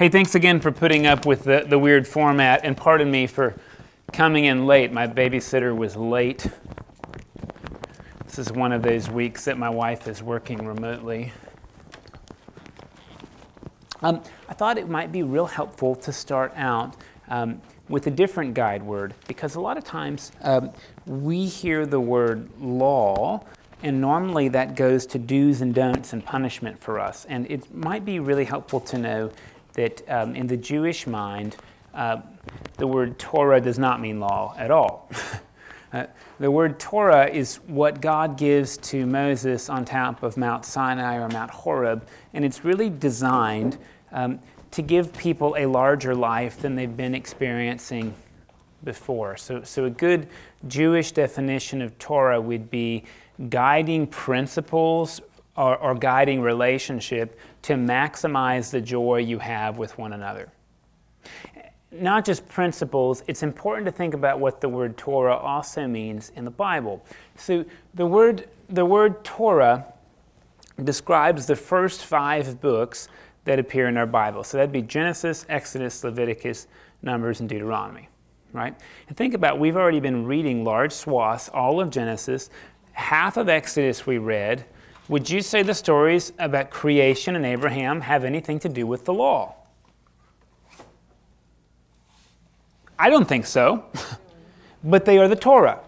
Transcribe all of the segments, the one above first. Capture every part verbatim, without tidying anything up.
Hey, thanks again for putting up with the, the weird format, and pardon me for coming in late. My babysitter was late. This is one of those weeks that my wife is working remotely. Um, I thought it might be real helpful to start out um, with a different guide word, because a lot of times um, we hear the word law, and normally that goes to do's and don'ts and punishment for us. And it might be really helpful to know that um, in the Jewish mind, uh, the word Torah does not mean law at all. uh, the word Torah is what God gives to Moses on top of Mount Sinai or Mount Horeb, and it's really designed um, to give people a larger life than they've been experiencing before. So, so a good Jewish definition of Torah would be guiding principles or, or guiding relationship to maximize the joy you have with one another. Not just principles, it's important to think about what the word Torah also means in the Bible. So the word, the word Torah describes the first five books that appear in our Bible. So that'd be Genesis, Exodus, Leviticus, Numbers, and Deuteronomy, right? And think about, we've already been reading large swaths, all of Genesis, half of Exodus we read. Would you say the stories about creation and Abraham have anything to do with the law? I don't think so, but they are the Torah,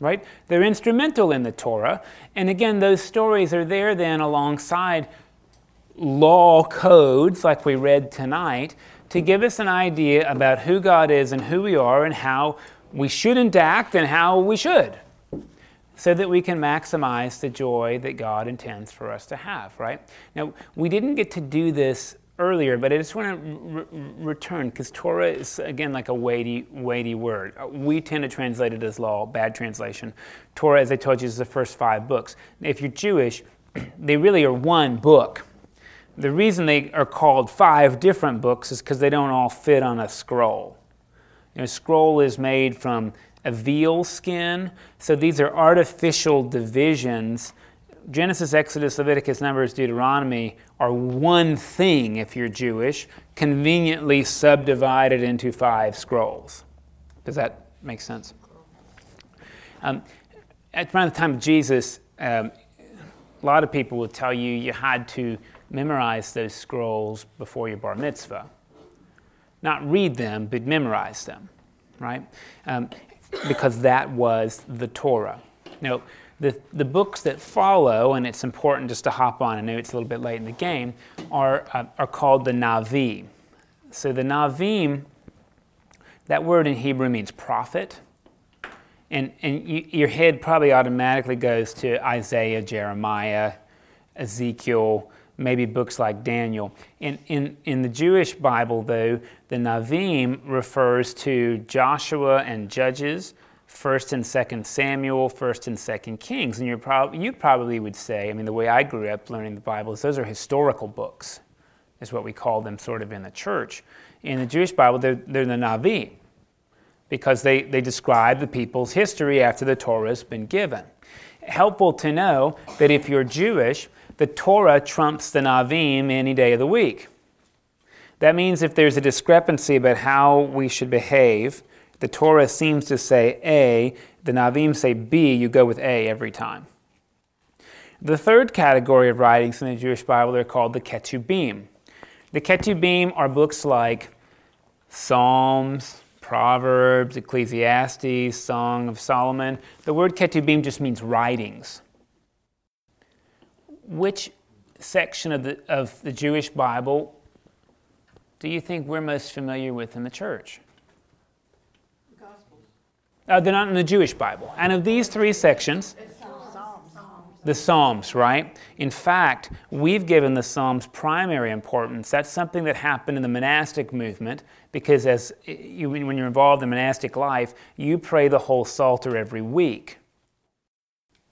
right? They're instrumental in the Torah, and again, those stories are there then alongside law codes, like we read tonight, to give us an idea about who God is and who we are and how we shouldn't act and how we should, so that we can maximize the joy that God intends for us to have, right? Now, we didn't get to do this earlier, but I just want to re- return, because Torah is, again, like a weighty, weighty word. We tend to translate it as law, bad translation. Torah, as I told you, is the first five books. If you're Jewish, they really are one book. The reason they are called five different books is because they don't all fit on a scroll. You know, a scroll is made from a veal skin. So these are artificial divisions. Genesis, Exodus, Leviticus, Numbers, Deuteronomy are one thing if you're Jewish, conveniently subdivided into five scrolls. Does that make sense? Um, at around the time of Jesus, um, a lot of people would tell you you had to memorize those scrolls before your bar mitzvah. Not read them, but memorize them, right? Um, because that was the Torah. Now, the, the books that follow, and it's important just to hop on, I know it's a little bit late in the game, are uh, are called the Nevi'im. So the Nevi'im, that word in Hebrew means prophet, and, and you, your head probably automatically goes to Isaiah, Jeremiah, Ezekiel, maybe books like Daniel. In, in, in the Jewish Bible, though, the Nevi'im refers to Joshua and Judges, First and Second Samuel, First and Second Kings. And you're prob- you probably would say, I mean, the way I grew up learning the Bible is those are historical books, is what we call them sort of in the church. In the Jewish Bible, they're, they're the Nevi'im, because they, they describe the people's history after the Torah's been given. Helpful to know that if you're Jewish, the Torah trumps the Nevi'im any day of the week. That means if there's a discrepancy about how we should behave, the Torah seems to say A, the Nevi'im say B, you go with A every time. The third category of writings in the Jewish Bible are called the Ketuvim. The Ketuvim are books like Psalms, Proverbs, Ecclesiastes, Song of Solomon. The word Ketuvim just means writings. Which section of the of the Jewish Bible do you think we're most familiar with in the church? The Gospels. Uh, they're not in the Jewish Bible. And of these three sections, it's Psalms. The Psalms, right? In fact, we've given the Psalms primary importance. That's something that happened in the monastic movement, because as you, when you're involved in monastic life, you pray the whole Psalter every week.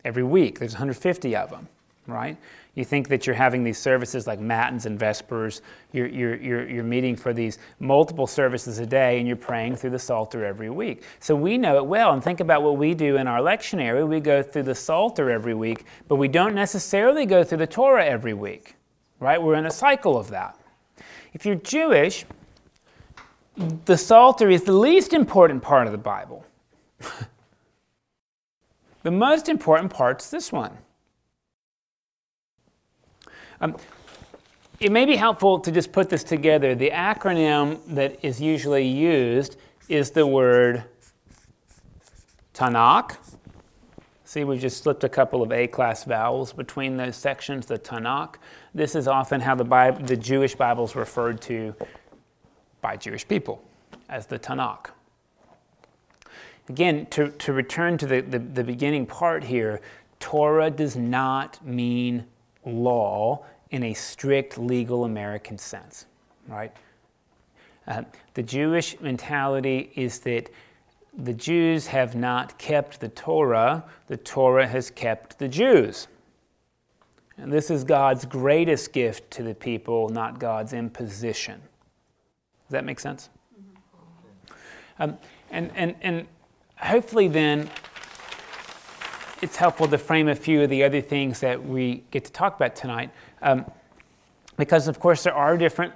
Every week, there's one hundred fifty of them. Right? You think that you're having these services like Matins and Vespers, you're, you're, you're, you're meeting for these multiple services a day, and you're praying through the Psalter every week. So we know it well, and think about what we do in our lectionary. We go through the Psalter every week, but we don't necessarily go through the Torah every week, right? We're in a cycle of that. If you're Jewish, the Psalter is the least important part of the Bible. The most important part's this one. Um, it may be helpful to just put this together. The acronym that is usually used is the word Tanakh. See, we just slipped a couple of A-class vowels between those sections, the Tanakh. This is often how the, Bible, the Jewish Bible is referred to by Jewish people, as the Tanakh. Again, to, to return to the, the, the beginning part here, Torah does not mean law in a strict legal American sense, right? Uh, the Jewish mentality is that the Jews have not kept the Torah, the Torah has kept the Jews. And this is God's greatest gift to the people, not God's imposition. Does that make sense? Um, and, and, and hopefully then it's helpful to frame a few of the other things that we get to talk about tonight. Um, because of course there are different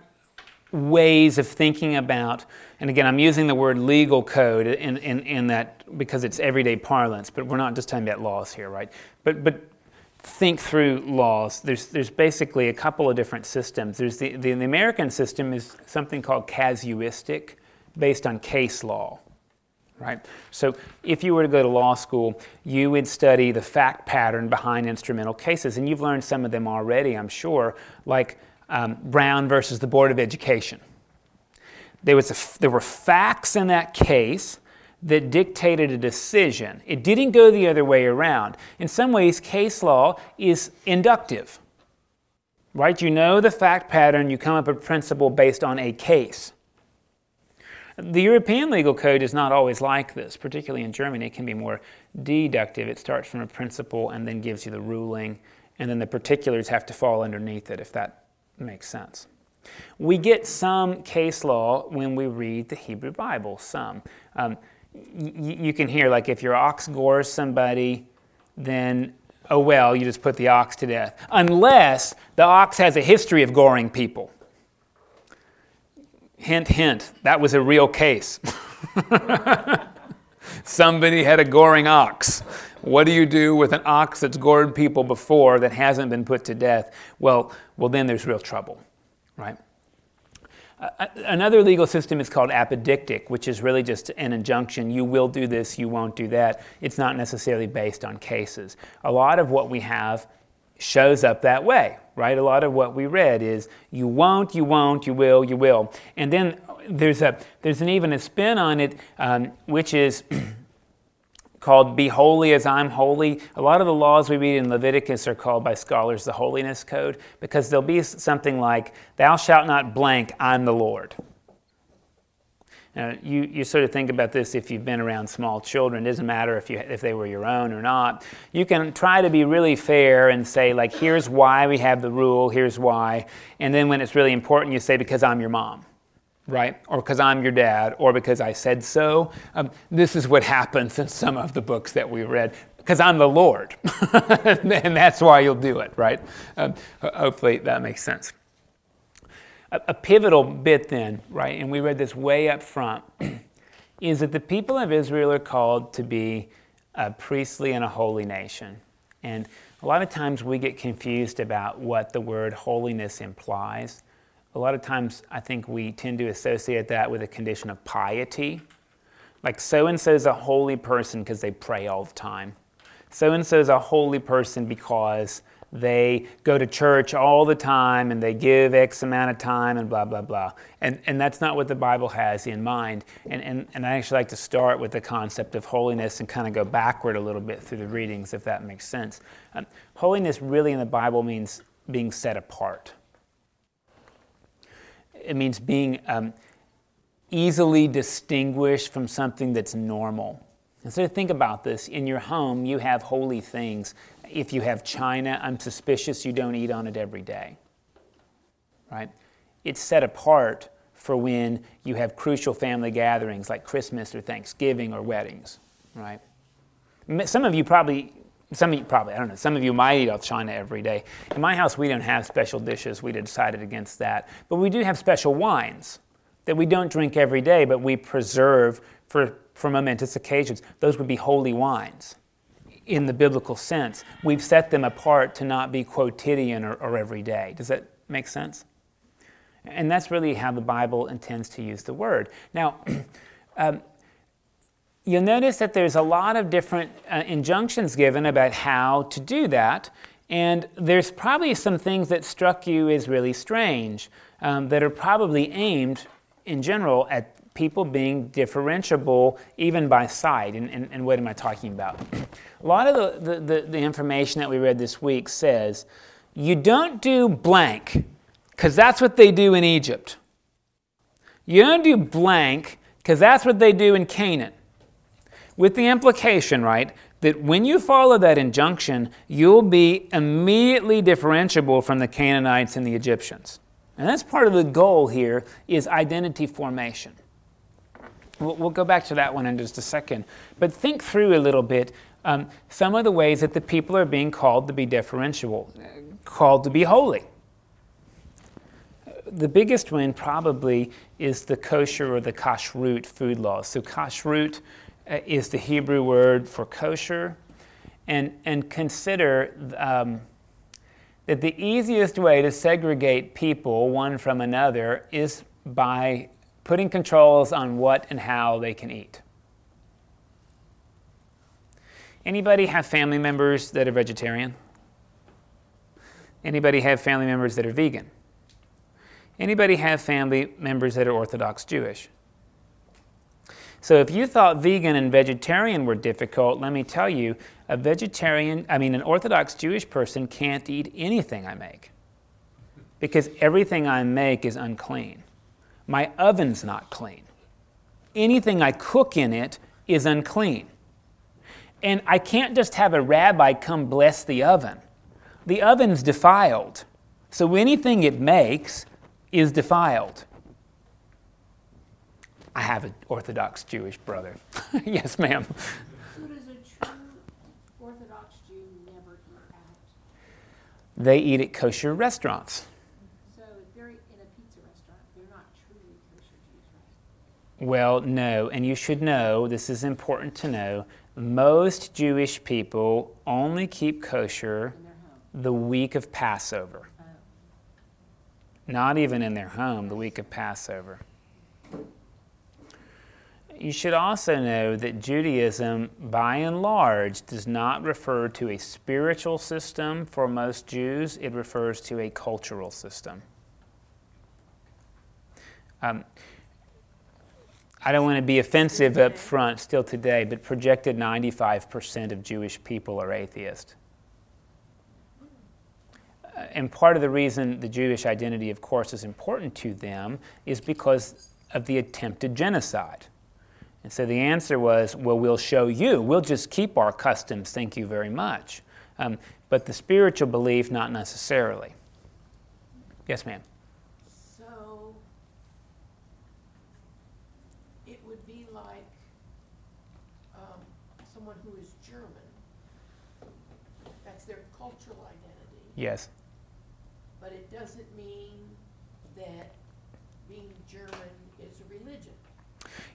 ways of thinking about, and again, I'm using the word legal code in, in, in that because it's everyday parlance, but we're not just talking about laws here, right? But but think through laws. There's there's basically a couple of different systems. There's the, the, the American system is something called casuistic, based on case law, right? So if you were to go to law school, you would study the fact pattern behind instrumental cases, and you've learned some of them already, I'm sure, like Um, Brown versus the Board of Education. There was a, there were facts in that case that dictated a decision. It didn't go the other way around. In some ways, case law is inductive, right? You know the fact pattern, you come up with a principle based on a case. The European legal code is not always like this, particularly in Germany. It can be more deductive. It starts from a principle and then gives you the ruling, and then the particulars have to fall underneath it if that makes sense. We get some case law when we read the Hebrew Bible, some. Um, y- you can hear, like, if your ox gores somebody, then, oh well, you just put the ox to death. Unless the ox has a history of goring people. Hint, hint, that was a real case. Somebody had a goring ox. What do you do with an ox that's gored people before that hasn't been put to death? Well, well, then there's real trouble, right? Uh, another legal system is called apodictic, which is really just an injunction. You will do this, you won't do that. It's not necessarily based on cases. A lot of what we have shows up that way, right? A lot of what we read is you won't, you won't, you will, you will. And then there's a there's an even a spin on it, um, which is called be holy as I'm holy. A lot of the laws we read in Leviticus are called by scholars the holiness code because there'll be something like, thou shalt not blank, I'm the Lord. Now, you, you sort of think about this if you've been around small children. It doesn't matter if you if they were your own or not. You can try to be really fair and say, like, here's why we have the rule, here's why. And then when it's really important, you say, because I'm your mom. Right? Or because I'm your dad, or because I said so. Um, this is what happens in some of the books that we read. Because I'm the Lord. And that's why you'll do it, right? Um, hopefully that makes sense. A, a pivotal bit then, right, and we read this way up front, is that the people of Israel are called to be a priestly and a holy nation. And a lot of times we get confused about what the word holiness implies. A lot of times, I think we tend to associate that with a condition of piety. Like, so-and-so's a holy person because they pray all the time. So-and-so's a holy person because they go to church all the time and they give X amount of time and blah, blah, blah. And and that's not what the Bible has in mind. And, and, and I actually like to start with the concept of holiness and kind of go backward a little bit through the readings, if that makes sense. Um, holiness really in the Bible means being set apart. It means being um, easily distinguished from something that's normal. And so think about this. In your home, you have holy things. If you have china, I'm suspicious you don't eat on it every day. Right? It's set apart for when you have crucial family gatherings like Christmas or Thanksgiving or weddings. Right? Some of you probably Some of you probably, I don't know, some of you might eat alchana every day. In my house, we don't have special dishes. We decided against that. But we do have special wines that we don't drink every day, but we preserve for, for momentous occasions. Those would be holy wines in the biblical sense. We've set them apart to not be quotidian or, or every day. Does that make sense? And that's really how the Bible intends to use the word. Now, um, you'll notice that there's a lot of different uh, injunctions given about how to do that, and there's probably some things that struck you as really strange um, that are probably aimed, in general, at people being differentiable even by side. And, and, and what am I talking about? A lot of the, the, the information that we read this week says, you don't do blank, because that's what they do in Egypt. You don't do blank, because that's what they do in Canaan. With the implication, right, that when you follow that injunction, you'll be immediately differentiable from the Canaanites and the Egyptians. And that's part of the goal here, is identity formation. We'll, we'll go back to that one in just a second. But think through a little bit um, some of the ways that the people are being called to be differentiable, called to be holy. The biggest one probably is the kosher or the kashrut food laws. So kashrut uh, is the Hebrew word for kosher. And, and consider... Um, that the easiest way to segregate people one from another is by putting controls on what and how they can eat. Anybody have family members that are vegetarian? Anybody have family members that are vegan? Anybody have family members that are Orthodox Jewish? So if you thought vegan and vegetarian were difficult, let me tell you, a vegetarian, I mean an Orthodox Jewish person can't eat anything I make, because everything I make is unclean. My oven's not clean. Anything I cook in it is unclean. And I can't just have a rabbi come bless the oven. The oven's defiled. So anything it makes is defiled. I have an Orthodox Jewish brother. Yes, ma'am. So does a true Orthodox Jew never eat out? They eat at kosher restaurants. So if they're in a pizza restaurant, they're not truly kosher Jews, right? Well, no, and you should know, this is important to know, most Jewish people only keep kosher the week of Passover. Oh. Not even in their home, the week of Passover. You should also know that Judaism, by and large, does not refer to a spiritual system for most Jews. It refers to a cultural system. Um, I don't want to be offensive up front still today, but projected ninety-five percent of Jewish people are atheist. And part of the reason the Jewish identity, of course, is important to them is because of the attempted genocide. And so the answer was, well, we'll show you. We'll just keep our customs, thank you very much. Um, but the spiritual belief, not necessarily. Yes, ma'am? So it would be like um, someone who is German. That's their cultural identity. Yes. But it doesn't mean that being German is a religion.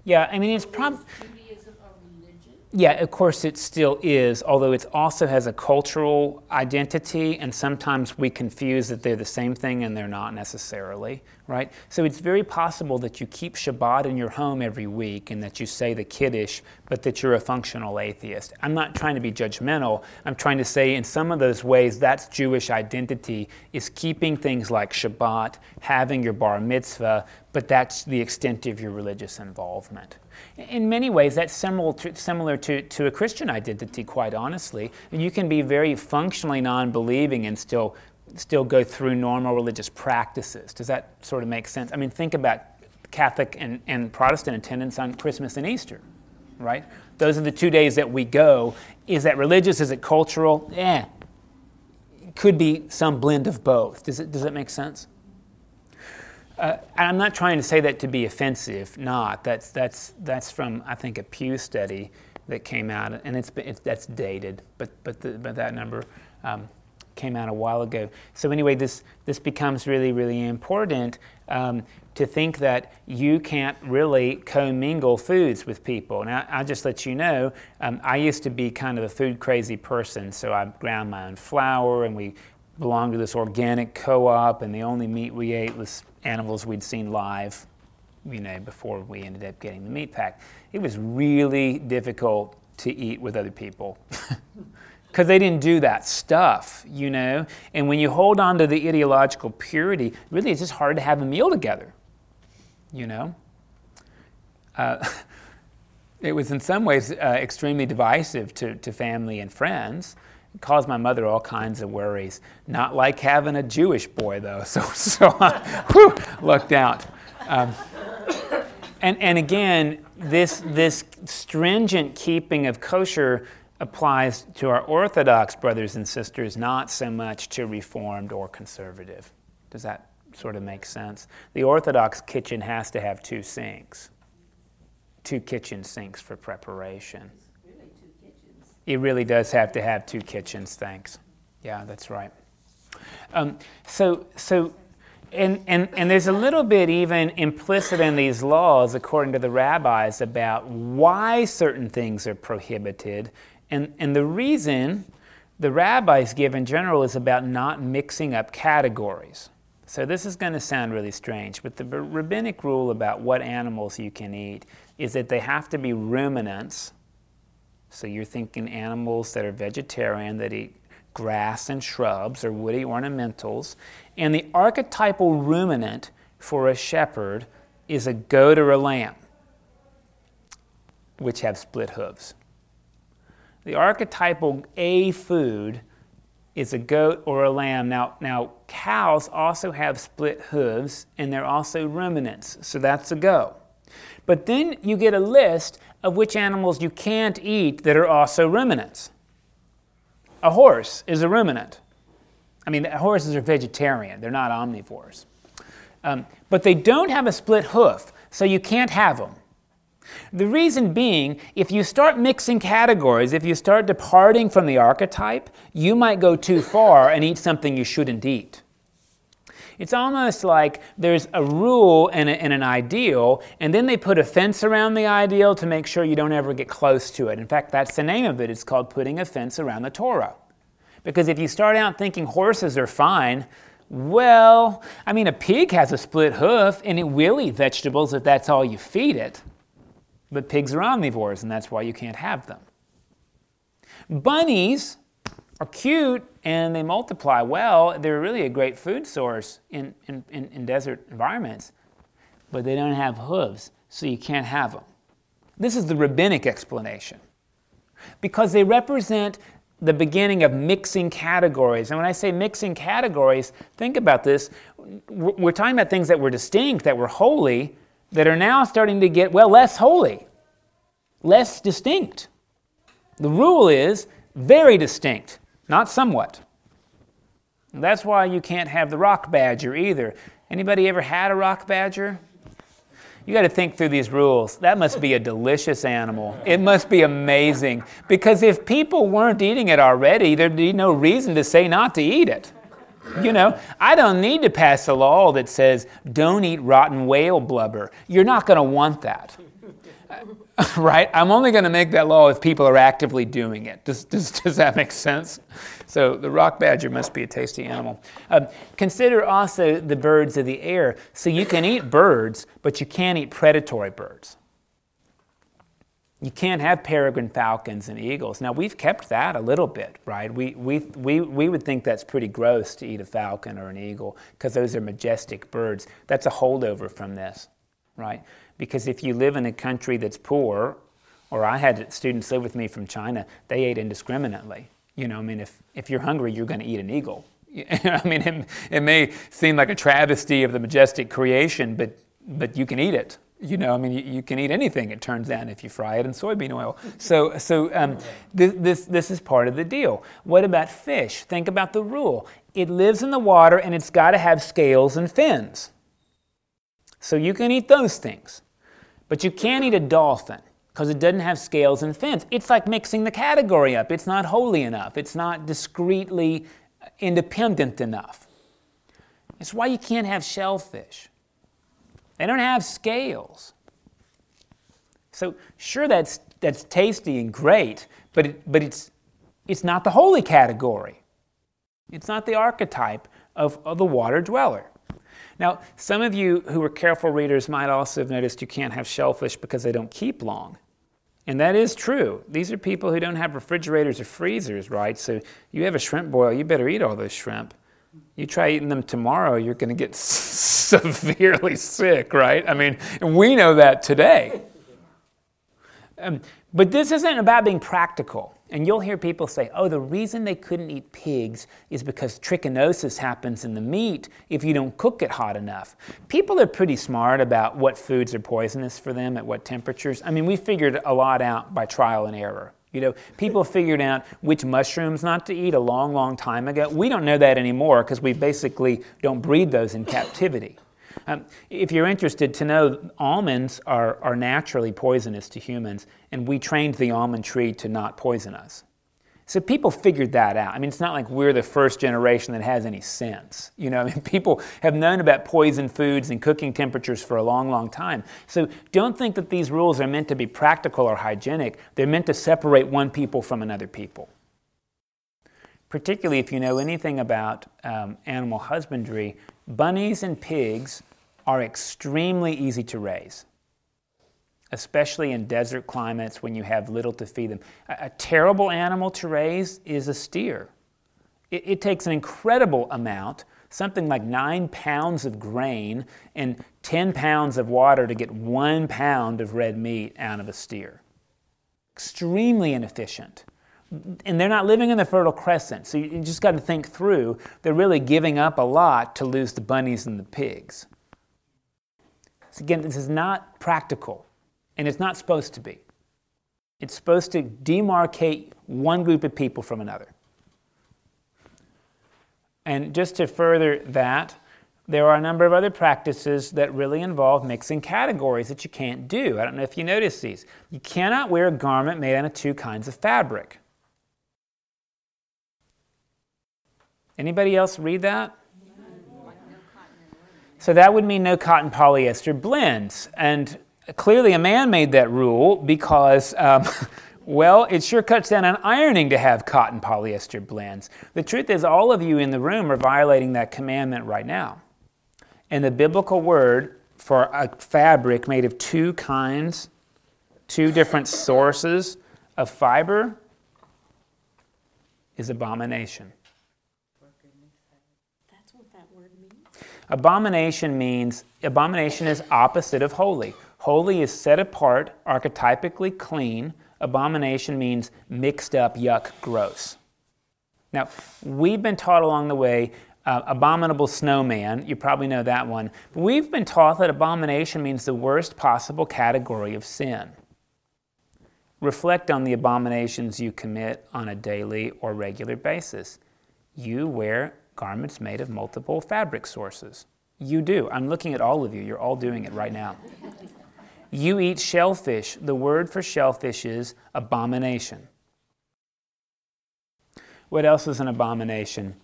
Yeah, I mean, it's probably... Judaism a religion? Yeah, of course it still is, although it also has a cultural identity, and sometimes we confuse that they're the same thing and they're not necessarily, right? So it's very possible that you keep Shabbat in your home every week and that you say the Kiddush, but that you're a functional atheist. I'm not trying to be judgmental. I'm trying to say in some of those ways, that's Jewish identity, is keeping things like Shabbat, having your bar mitzvah, but that's the extent of your religious involvement. In many ways, that's similar to, similar to, to a Christian identity, quite honestly. You can be very functionally non-believing and still still go through normal religious practices. Does that sort of make sense? I mean, think about Catholic and, and Protestant attendance on Christmas and Easter, right? Those are the two days that we go. Is that religious? Is it cultural? Eh. Could be some blend of both. Does it, does that make sense? Uh, I'm not trying to say that to be offensive, not. That's, that's, that's from, I think, a Pew study that came out, and it's, been, it's that's dated, but but the, but that number um, came out a while ago. So anyway, this this becomes really really important um, to think that you can't really commingle foods with people. Now I'll just let you know, um, I used to be kind of a food crazy person, so I ground my own flour, and we belonged to this organic co-op, and the only meat we ate was animals we'd seen live, you know, before we ended up getting the meat pack. It was really difficult to eat with other people because they didn't do that stuff, you know. And when you hold on to the ideological purity, really it's just hard to have a meal together, you know. Uh, it was in some ways uh, extremely divisive to, to family and friends. It caused my mother all kinds of worries. Not like having a Jewish boy, though, so, so I whew, lucked out. Um, and and again, this this stringent keeping of kosher applies to our Orthodox brothers and sisters, not so much to Reformed or Conservative. Does that sort of make sense? The Orthodox kitchen has to have two sinks, two kitchen sinks for preparation. It's really two kitchens. It really does have to have two kitchens. Thanks. Yeah, that's right. Um, so so. And, and and there's a little bit even implicit in these laws, according to the rabbis, about why certain things are prohibited. And, and the reason the rabbis give in general is about not mixing up categories. So this is going to sound really strange, but the rabbinic rule about what animals you can eat is that they have to be ruminants. So you're thinking animals that are vegetarian, that eat grass and shrubs or woody ornamentals. And the archetypal ruminant for a shepherd is a goat or a lamb, which have split hooves. The archetypal A food is a goat or a lamb. Now, now cows also have split hooves, and they're also ruminants, so that's a go. But then you get a list of which animals you can't eat that are also ruminants. A horse is a ruminant. I mean, horses are vegetarian. They're not omnivores. Um, but they don't have a split hoof, so you can't have them. The reason being, if you start mixing categories, if you start departing from the archetype, you might go too far and eat something you shouldn't eat. It's almost like there's a rule and, a, and an ideal, and then they put a fence around the ideal to make sure you don't ever get close to it. In fact, that's the name of it. It's called putting a fence around the Torah. Because if you start out thinking horses are fine, well, I mean, a pig has a split hoof, and it will eat vegetables if that's all you feed it. But pigs are omnivores, and that's why you can't have them. Bunnies are cute, and they multiply well. They're really a great food source in, in, in, in desert environments, but they don't have hooves, so you can't have them. This is the rabbinic explanation, because they represent the beginning of mixing categories. And when I say mixing categories, think about this. We're talking about things that were distinct, that were holy, that are now starting to get, well, less holy, less distinct. The rule is very distinct, not somewhat. And that's why you can't have the rock badger either. Anybody ever had a rock badger? You got to think through these rules. That must be a delicious animal. It must be amazing. Because if people weren't eating it already, there'd be no reason to say not to eat it. You know, I don't need to pass a law that says, don't eat rotten whale blubber. You're not going to want that. Right? I'm only going to make that law if people are actively doing it. Does, does, does that make sense? So the rock badger must be a tasty animal. Um, consider also the birds of the air. So you can eat birds, but you can't eat predatory birds. You can't have peregrine falcons and eagles. Now, we've kept that a little bit, right? We we we we would think that's pretty gross to eat a falcon or an eagle because those are majestic birds. That's a holdover from this, right? Because if you live in a country that's poor, or I had students live with me from China, they ate indiscriminately. You know, I mean, if, if you're hungry, you're going to eat an eagle. I mean, it, it may seem like a travesty of the majestic creation, but but you can eat it. You know, I mean, you, you can eat anything, it turns out, if you fry it in soybean oil. So so um, this, this this is part of the deal. What about fish? Think about the rule. It lives in the water, and it's got to have scales and fins. So you can eat those things. But you can't eat a dolphin, because it doesn't have scales and fins. It's like mixing the category up. It's not holy enough. It's not discreetly independent enough. It's why you can't have shellfish. They don't have scales. So sure, that's that's tasty and great, but it, but it's it's not the holy category. It's not the archetype of, of the water dweller. Now, some of you who are careful readers might also have noticed you can't have shellfish because they don't keep long. And that is true. These are people who don't have refrigerators or freezers, right? So you have a shrimp boil, you better eat all those shrimp. You try eating them tomorrow, you're going to get severely sick, right? I mean, we know that today. Um, but this isn't about being practical. And you'll hear people say, oh, the reason they couldn't eat pigs is because trichinosis happens in the meat if you don't cook it hot enough. People are pretty smart about what foods are poisonous for them at what temperatures. I mean, we figured a lot out by trial and error. You know, people figured out which mushrooms not to eat a long, long time ago. We don't know that anymore because we basically don't breed those in captivity. Um, if you're interested to know, almonds are, are naturally poisonous to humans, and we trained the almond tree to not poison us. So people figured that out. I mean, it's not like we're the first generation that has any sense. You know, I mean, people have known about poison foods and cooking temperatures for a long, long time. So don't think that these rules are meant to be practical or hygienic. They're meant to separate one people from another people. Particularly if you know anything about um, animal husbandry, bunnies and pigs are extremely easy to raise, especially in desert climates when you have little to feed them. A, a terrible animal to raise is a steer. It, it takes an incredible amount, something like nine pounds of grain and ten pounds of water to get one pound of red meat out of a steer. Extremely inefficient. And they're not living in the Fertile Crescent, so you just got to think through. They're really giving up a lot to lose the bunnies and the pigs. So again, this is not practical, and it's not supposed to be. It's supposed to demarcate one group of people from another. And just to further that, there are a number of other practices that really involve mixing categories that you can't do. I don't know if you notice these. You cannot wear a garment made out of two kinds of fabric. Anybody else read that? So that would mean no cotton polyester blends. And clearly a man made that rule because, um, well, it sure cuts down on ironing to have cotton polyester blends. The truth is all of you in the room are violating that commandment right now. And the biblical word for a fabric made of two kinds, two different sources of fiber is abomination. Abomination means, abomination is opposite of holy. Holy is set apart, archetypically clean. Abomination means mixed up, yuck, gross. Now, we've been taught along the way, uh, abominable snowman, you probably know that one. But we've been taught that abomination means the worst possible category of sin. Reflect on the abominations you commit on a daily or regular basis. You wear garments made of multiple fabric sources. You do. I'm looking at all of you. You're all doing it right now. You eat shellfish. The word for shellfish is abomination. What else is an abomination?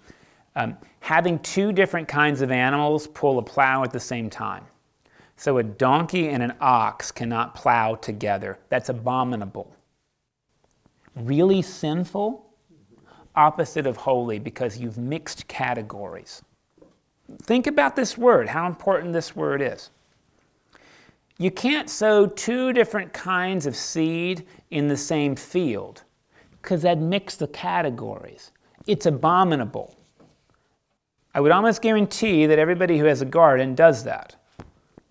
Um, having two different kinds of animals pull a plow at the same time. So a donkey and an ox cannot plow together. That's abominable. Really sinful? Opposite of holy because you've mixed categories. Think about this word, how important this word is. You can't sow two different kinds of seed in the same field because that'd mix the categories. It's abominable. I would almost guarantee that everybody who has a garden does that.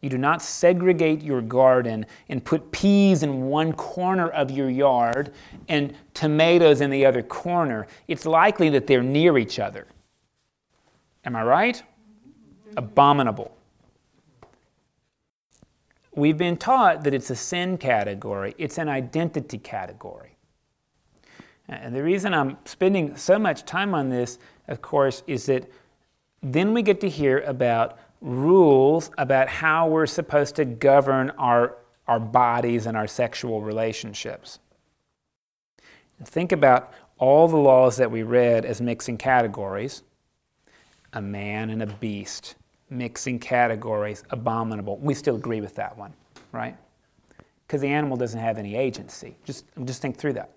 You do not segregate your garden and put peas in one corner of your yard and tomatoes in the other corner. It's likely that they're near each other. Am I right? Abominable. We've been taught that it's a sin category. It's an identity category. And the reason I'm spending so much time on this, of course, is that then we get to hear about rules about how we're supposed to govern our our bodies and our sexual relationships. Think about all the laws that we read as mixing categories. A man and a beast, mixing categories, abominable. We still agree with that one, right? Because the animal doesn't have any agency. Just, just think through that.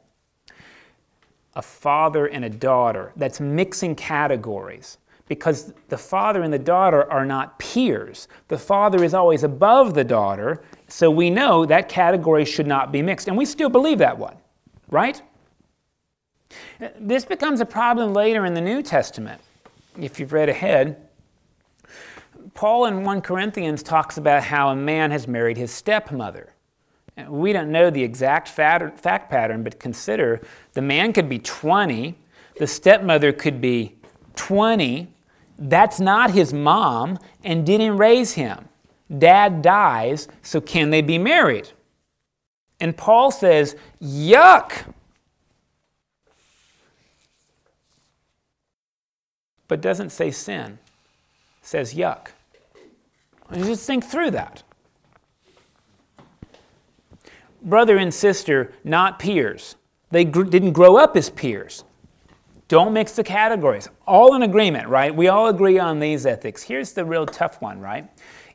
A father and a daughter, that's mixing categories. Because the father and the daughter are not peers. The father is always above the daughter, so we know that category should not be mixed. And we still believe that one, right? This becomes a problem later in the New Testament. If you've read ahead, Paul in First Corinthians talks about how a man has married his stepmother. We don't know the exact fact pattern, but consider the man could be twenty, the stepmother could be twenty, that's not his mom and didn't raise him. Dad dies, so can they be married? And Paul says, yuck! But doesn't say sin, says yuck. You just think through that. Brother and sister, not peers. They gr- didn't grow up as peers. Don't mix the categories. All in agreement, right? We all agree on these ethics. Here's the real tough one, right?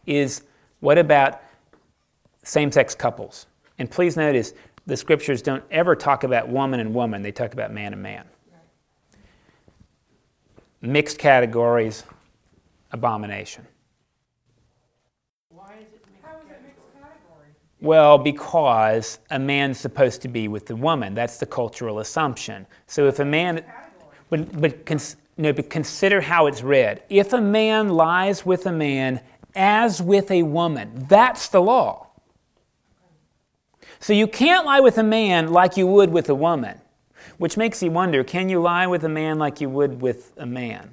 Is what about same-sex couples? And please notice, the scriptures don't ever talk about woman and woman. They talk about man and man. Mixed categories, abomination. Why is it mixed? How is it mixed category? Well, because a man's supposed to be with the woman. That's the cultural assumption. So if a man, but but, cons, no, but consider how it's read. If a man lies with a man as with a woman, that's the law. So you can't lie with a man like you would with a woman. Which makes you wonder, can you lie with a man like you would with a man?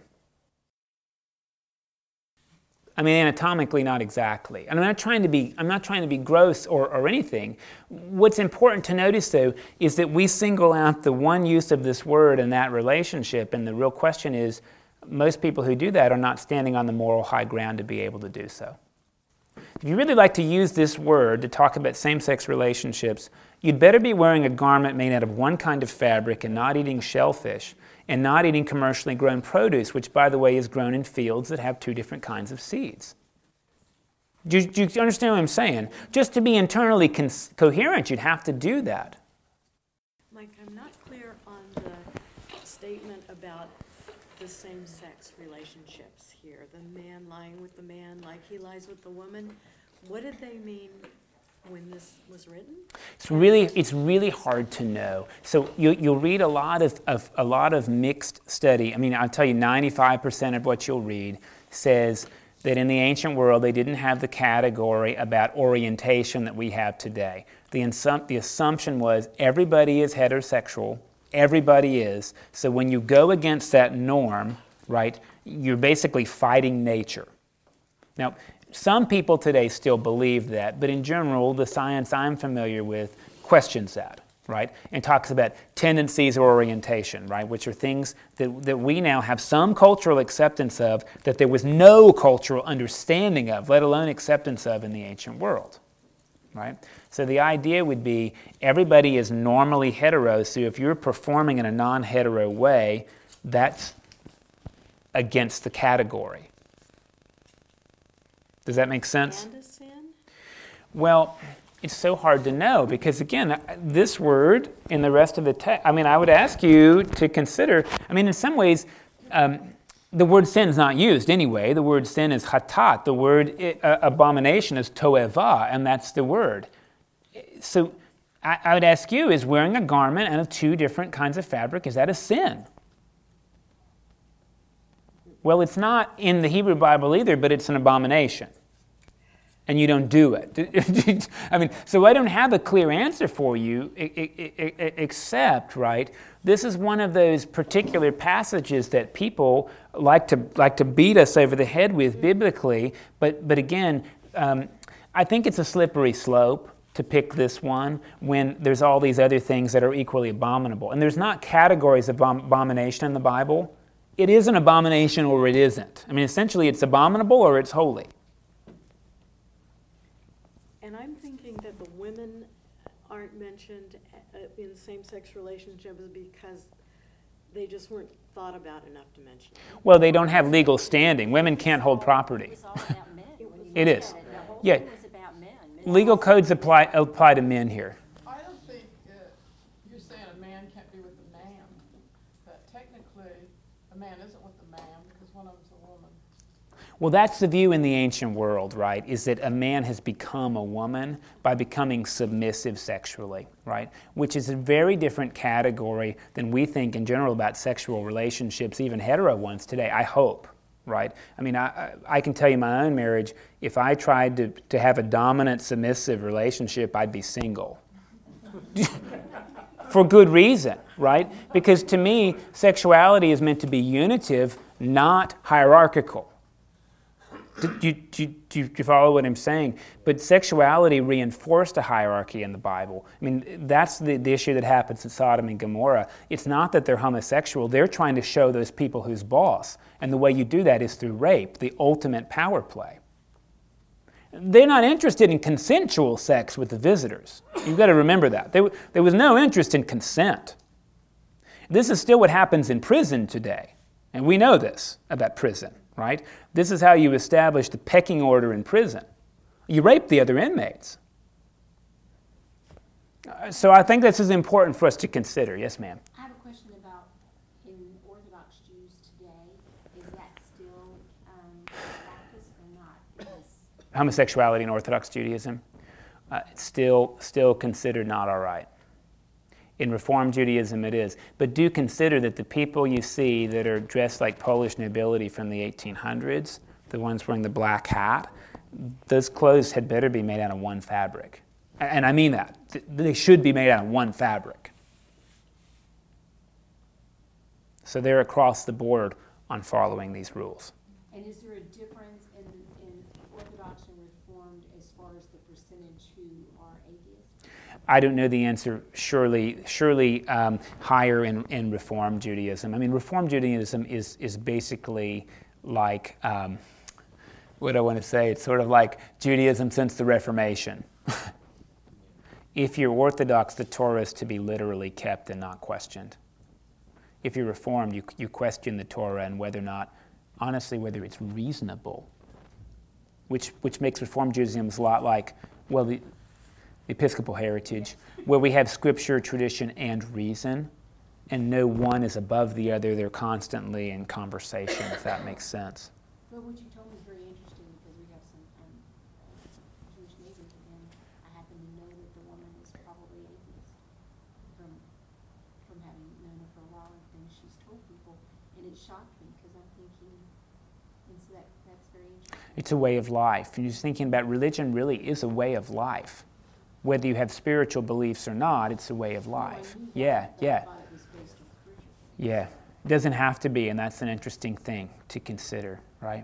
I mean, anatomically, not exactly. And I'm not trying to be, I'm not trying to be gross or, or anything. What's important to notice, though, is that we single out the one use of this word in that relationship, and the real question is, most people who do that are not standing on the moral high ground to be able to do so. If you really like to use this word to talk about same-sex relationships, you'd better be wearing a garment made out of one kind of fabric and not eating shellfish and not eating commercially grown produce, which, by the way, is grown in fields that have two different kinds of seeds. Do you, do you understand what I'm saying? Just to be internally con- coherent, you'd have to do that. Mike, I'm not clear on the statement about the same-sex relationships here, the man lying with the man like he lies with the woman. What did they mean when this was written? It's really it's really hard to know. So you, you'll read a lot of, of a lot of mixed study. I mean, I'll tell you ninety-five percent of what you'll read says that in the ancient world they didn't have the category about orientation that we have today. The insum- the assumption was everybody is heterosexual, everybody is. So when you go against that norm, right, you're basically fighting nature. Now, some people today still believe that, but in general, the science I'm familiar with questions that, right? And talks about tendencies or orientation, right? Which are things that, that we now have some cultural acceptance of that there was no cultural understanding of, let alone acceptance of in the ancient world, right? So the idea would be everybody is normally hetero, so if you're performing in a non-hetero way, that's against the category. Does that make sense? And a sin? Well, it's so hard to know because, again, this word and the rest of the text, I mean, I would ask you to consider, I mean, in some ways, um, the word sin is not used anyway. The word sin is hatat. The word uh, abomination is toeva, and that's the word. So I, I would ask you, is wearing a garment out of two different kinds of fabric, is that a sin? Well, it's not in the Hebrew Bible either, but it's an abomination. And you don't do it. I mean, so I don't have a clear answer for you, except, right, this is one of those particular passages that people like to like to beat us over the head with biblically, but, but again, um, I think it's a slippery slope to pick this one when there's all these other things that are equally abominable. And there's not categories of abom- abomination in the Bible. It is an abomination or it isn't. I mean, essentially, it's abominable or it's holy. And I'm thinking that the women aren't mentioned in same-sex relationships because they just weren't thought about enough to mention it. Well, they don't have legal standing. Women can't hold property. It was all about men. It is. The whole thing was about men. Legal codes apply apply to men here. I don't think uh, you're saying a man can't be with a man, but technically a man isn't with a man because one of them's a woman. Well, that's the view in the ancient world, right, is that a man has become a woman by becoming submissive sexually, right, which is a very different category than we think in general about sexual relationships, even hetero ones today, I hope, right? I mean, I, I can tell you my own marriage, if I tried to, to have a dominant, submissive relationship, I'd be single. For good reason, right? Because to me, sexuality is meant to be unitive, not hierarchical. Do you, do, you, do you follow what I'm saying? But sexuality reinforced a hierarchy in the Bible. I mean, that's the, the issue that happens in Sodom and Gomorrah. It's not that they're homosexual. They're trying to show those people who's boss. And the way you do that is through rape, the ultimate power play. They're not interested in consensual sex with the visitors. You've got to remember that. There, there was no interest in consent. This is still what happens in prison today. And we know this about prison. Right? This is how you establish the pecking order in prison. You rape the other inmates. So I think this is important for us to consider. Yes, ma'am? I have a question about in Orthodox Jews today, is that still um, practiced or not? Because homosexuality in Orthodox Judaism, uh, it's still, still considered not all right. In Reform Judaism it is. But do consider that the people you see that are dressed like Polish nobility from the eighteen hundreds, the ones wearing the black hat, those clothes had better be made out of one fabric. And I mean that. They should be made out of one fabric. So they're across the board on following these rules. And is there a difference in, in Orthodox and Reformed as far as the percentage who are atheists? I don't know the answer, surely surely um, higher in, in Reform Judaism. I mean, Reform Judaism is is basically like, um, what do I want to say? It's sort of like Judaism since the Reformation. If you're Orthodox, the Torah is to be literally kept and not questioned. If you're Reformed, you, you question the Torah and whether or not, honestly, whether it's reasonable, which, which makes Reform Judaism a lot like, well, the Episcopal heritage, where we have scripture, tradition, and reason, and no one is above the other. They're constantly in conversation, if that makes sense. Well, what you told me is very interesting because we have some um, Jewish neighbors, and I happen to know that the woman is probably atheist from, from having known her for a while and things she's told people, and it shocked me because I'm thinking, and so that, that's very interesting. It's a way of life. And you're just thinking about religion really is a way of life. Whether you have spiritual beliefs or not, it's a way of life. Yeah, yeah. Yeah, it doesn't have to be, and that's an interesting thing to consider, right?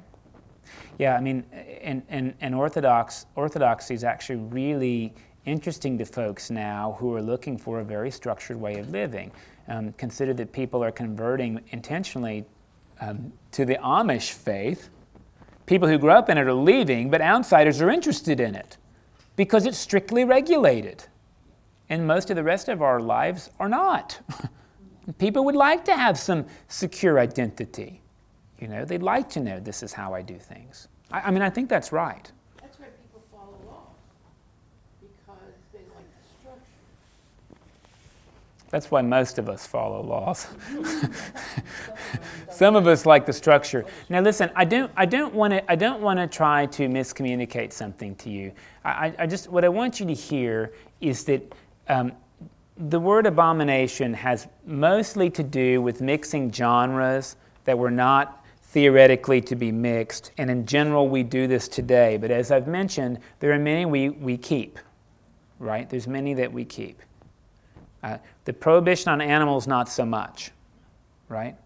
Yeah, I mean, and, and, and Orthodox Orthodoxy is actually really interesting to folks now who are looking for a very structured way of living. Um, consider that people are converting intentionally um, to the Amish faith. People who grew up in it are leaving, but outsiders are interested in it, because it's strictly regulated. And most of the rest of our lives are not. People would like to have some secure identity. You know, they'd like to know this is how I do things. I, I mean, I think that's right. That's why people follow off, because they like the structure. That's why most of us follow laws. Some of us like the structure. Now listen, I don't I don't want to I don't want to try to miscommunicate something to you. I, I just what I want you to hear is that um, the word abomination has mostly to do with mixing genres that were not theoretically to be mixed, and in general we do this today. But as I've mentioned, there are many we, we keep, right? There's many that we keep. Uh, the prohibition on animals, not so much, right?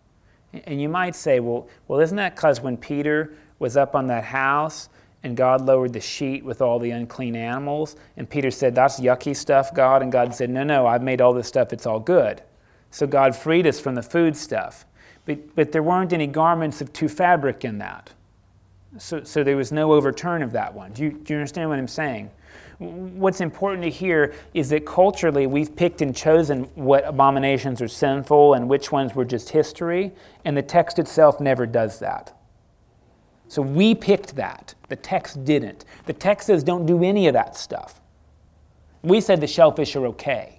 And you might say, well, well, isn't that because when Peter was up on that house and God lowered the sheet with all the unclean animals, and Peter said, that's yucky stuff, God, and God said, no, no, I've made all this stuff, it's all good. So God freed us from the food stuff. But, but there weren't any garments of two fabric in that. So, so there was no overturn of that one. Do you, do you understand what I'm saying? What's important to hear is that culturally we've picked and chosen what abominations are sinful and which ones were just history, and the text itself never does that. So we picked that. The text didn't. The text says don't do any of that stuff. We said the shellfish are okay.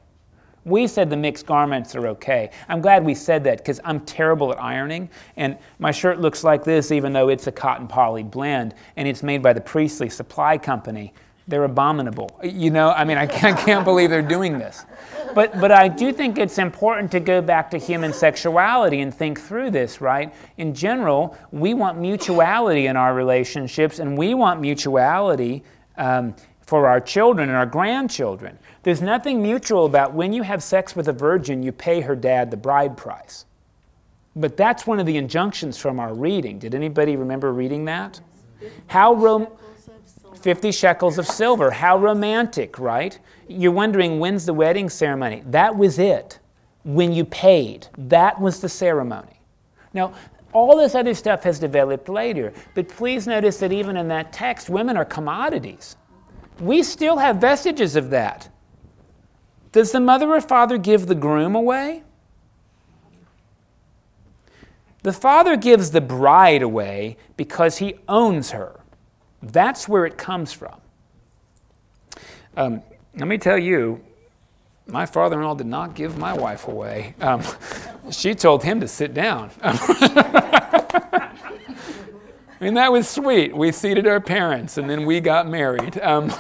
We said the mixed garments are okay. I'm glad we said that because I'm terrible at ironing, and my shirt looks like this even though it's a cotton poly blend, and it's made by the Priestley Supply Company. They're abominable. You know, I mean, I can't, I can't believe they're doing this. But but I do think it's important to go back to human sexuality and think through this, right? In general, we want mutuality in our relationships, and we want mutuality um, for our children and our grandchildren. There's nothing mutual about when you have sex with a virgin, you pay her dad the bride price. But that's one of the injunctions from our reading. Did anybody remember reading that? How rom- fifty shekels of silver. How romantic, right? You're wondering, when's the wedding ceremony? That was it. When you paid, that was the ceremony. Now, all this other stuff has developed later, but please notice that even in that text, women are commodities. We still have vestiges of that. Does the mother or father give the groom away? The father gives the bride away because he owns her. That's where it comes from. Um, let me tell you, my father-in-law did not give my wife away. Um, she told him to sit down. I mean, that was sweet. We seated our parents, and then we got married. Um,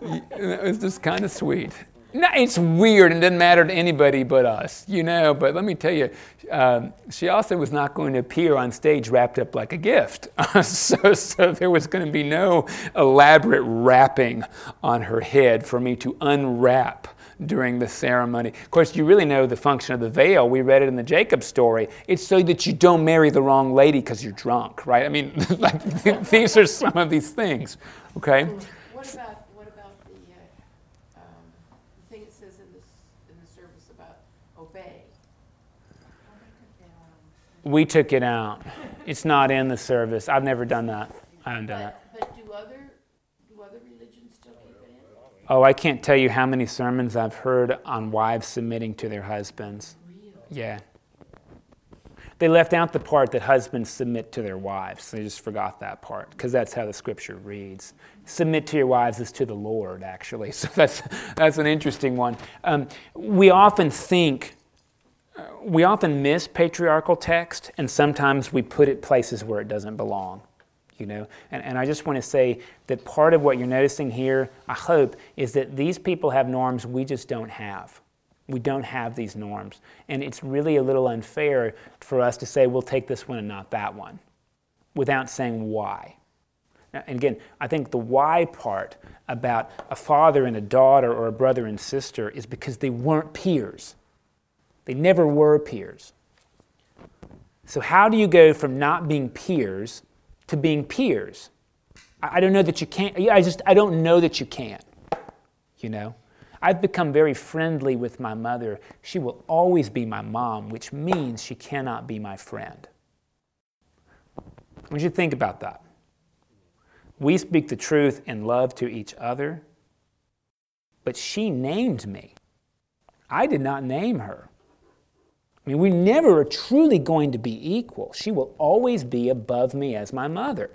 it was just kind of sweet. No, it's weird and doesn't matter to anybody but us, you know. But let me tell you, um, she also was not going to appear on stage wrapped up like a gift. so, so there was going to be no elaborate wrapping on her head for me to unwrap during the ceremony. Of course, you really know the function of the veil. We read it in the Jacob story. It's so that you don't marry the wrong lady because you're drunk, right? I mean, like, these are some of these things, okay? What about we took it out. It's not in the service. I've never done that. I haven't done that. But do other do other religions still keep it in? Oh, I can't tell you how many sermons I've heard on wives submitting to their husbands. Really? Yeah. They left out the part that husbands submit to their wives. They just forgot that part because that's how the scripture reads. Submit to your wives is to the Lord, actually. So that's that's an interesting one. Um, we often think. We often miss patriarchal text, and sometimes we put it places where it doesn't belong, you know. And, and I just want to say that part of what you're noticing here, I hope, is that these people have norms we just don't have. We don't have these norms. And it's really a little unfair for us to say, we'll take this one and not that one, without saying why. And again, I think the why part about a father and a daughter or a brother and sister is because they weren't peers. They never were peers. So how do you go from not being peers to being peers? I don't know that you can't. I just, I don't know that you can, you know. I've become very friendly with my mother. She will always be my mom, which means she cannot be my friend. What do you think about that? We speak the truth in love to each other, but she named me. I did not name her. I mean, we never are truly going to be equal. She will always be above me as my mother.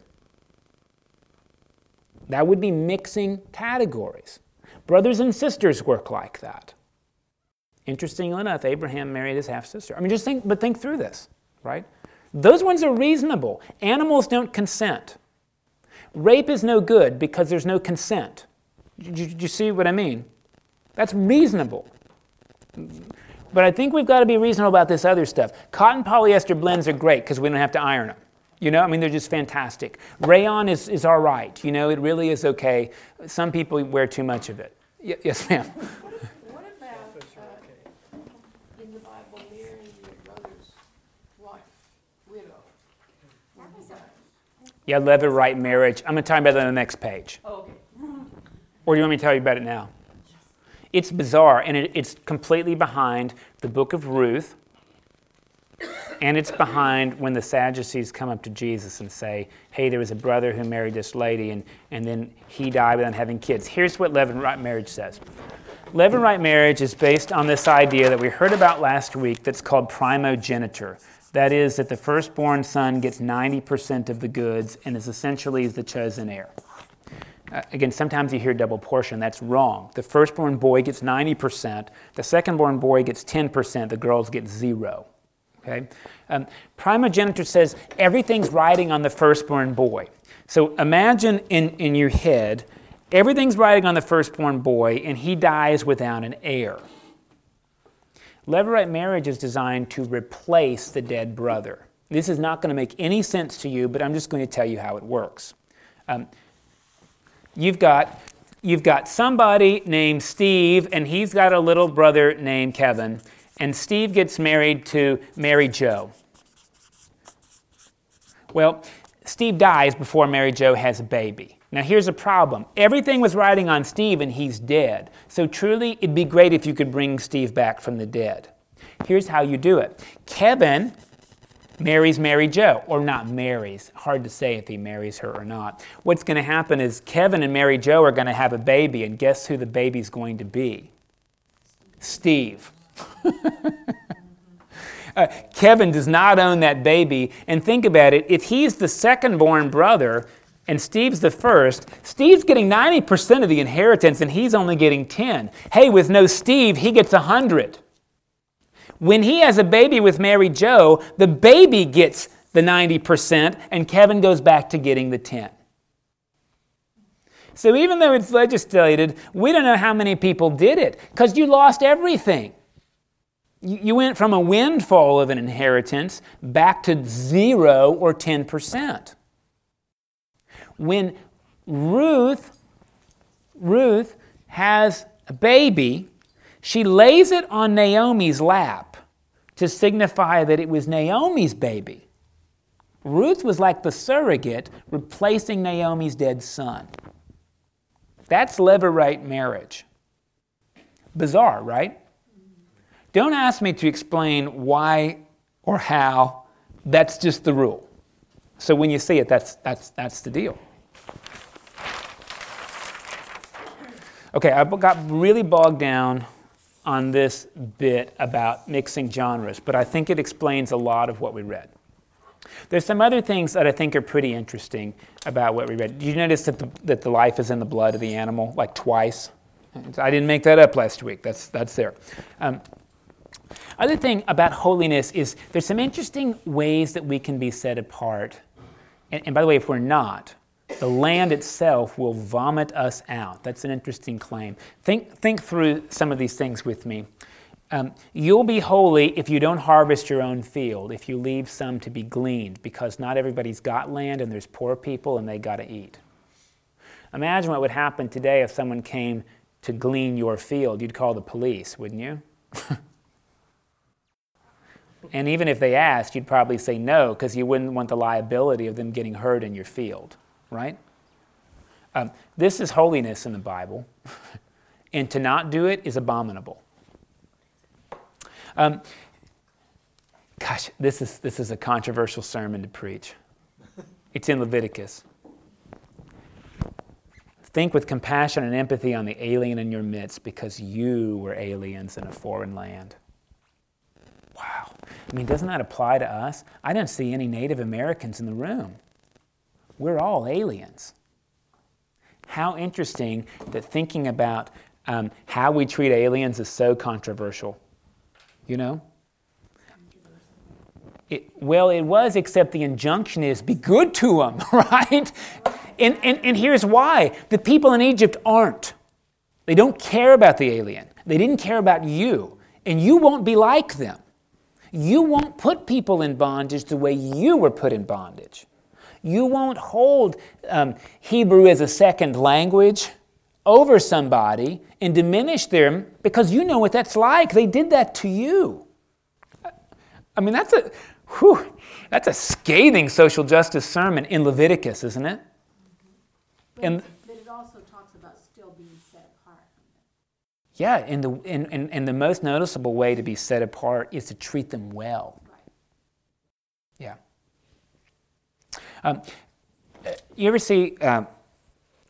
That would be mixing categories. Brothers and sisters work like that. Interestingly enough, Abraham married his half-sister. I mean, just think, but think through this, right? Those ones are reasonable. Animals don't consent. Rape is no good because there's no consent. Do you, you see what I mean? That's reasonable. But I think we've got to be reasonable about this other stuff. Cotton polyester blends are great because we don't have to iron them. You know, I mean, they're just fantastic. Rayon is, is all right. You know, it really is okay. Some people wear too much of it. Y- yes, ma'am. What, what about uh, in the Bible marrying your brother's wife, widow? What was that? Yeah, Levirate marriage. I'm going to talk about that on the next page. Oh, okay. Or do you want me to tell you about it now? It's bizarre, and it, it's completely behind the book of Ruth And it's behind when the Sadducees come up to Jesus and say, hey, there was a brother who married this lady, and, and then he died without having kids. Here's what leavened-right marriage says. Leavened-right marriage is based on this idea that we heard about last week that's called primogeniture. That is, that the firstborn son gets ninety percent of the goods and is essentially the chosen heir. Uh, again, sometimes you hear double portion. That's wrong. The firstborn boy gets ninety percent. The secondborn boy gets ten percent. The girls get zero. Okay? Um, primogeniture says everything's riding on the firstborn boy. So imagine in, in your head, everything's riding on the firstborn boy, and he dies without an heir. Levirate marriage is designed to replace the dead brother. This is not going to make any sense to you, but I'm just going to tell you how it works. Um, you've got you've got somebody named Steve, and he's got a little brother named Kevin, and Steve gets married to Mary Jo. Well, Steve dies before Mary Jo has a baby. Now here's a problem. Everything was riding on Steve and he's dead. So truly, it'd be great if you could bring Steve back from the dead. Here's how you do it. Kevin marries Mary Jo, or not marries. Hard to say if he marries her or not. What's going to happen is Kevin and Mary Jo are going to have a baby, and guess who the baby's going to be? Steve. Uh, Kevin does not own that baby. And think about it, if he's the second-born brother, and Steve's the first, Steve's getting ninety percent of the inheritance and he's only getting ten. Hey, with no Steve, he gets one hundred. When he has a baby with Mary Jo, the baby gets the ninety percent and Kevin goes back to getting the ten. So even though it's legislated, we don't know how many people did it, because you lost everything. You, you went from a windfall of an inheritance back to zero or ten percent. When Ruth, Ruth has a baby, she lays it on Naomi's lap to signify that it was Naomi's baby. Ruth was like the surrogate replacing Naomi's dead son. That's Levirate marriage. Bizarre, right? Don't ask me to explain why or how. That's just the rule. So when you see it, that's that's that's the deal. Okay, I got really bogged down on this bit about mixing genres, but I think it explains a lot of what we read. There's some other things that I think are pretty interesting about what we read. Did you notice that the, that the life is in the blood of the animal, like twice? I didn't make that up last week. That's that's there. Um, other thing about holiness is there's some interesting ways that we can be set apart. And, and by the way, if we're not, the land itself will vomit us out. That's an interesting claim. Think think through some of these things with me. Um, you'll be holy if you don't harvest your own field, if you leave some to be gleaned, because not everybody's got land and there's poor people and they got to eat. Imagine what would happen today if someone came to glean your field. You'd call the police, wouldn't you? And even if they asked, you'd probably say no, because you wouldn't want the liability of them getting hurt in your field, right? Um, this is holiness in the Bible, and to not do it is abominable. Um, gosh, this is this is a controversial sermon to preach. It's in Leviticus. Think with compassion and empathy on the alien in your midst, because you were aliens in a foreign land. Wow. I mean, doesn't that apply to us? I don't see any Native Americans in the room. We're all aliens. How interesting that thinking about um, how we treat aliens is so controversial. You know? It, well, it was, except the injunction is, be good to them, right? And, and, and here's why. The people in Egypt aren't. They don't care about the alien. They didn't care about you. And you won't be like them. You won't put people in bondage the way you were put in bondage. You won't hold um, Hebrew as a second language over somebody and diminish them, because you know what that's like. They did that to you. I mean, that's a whew, that's a scathing social justice sermon in Leviticus, isn't it? Mm-hmm. But, and, but it also talks about still being set apart. Yeah, and the and, and, and the most noticeable way to be set apart is to treat them well. Right. Yeah. Um, you ever see um,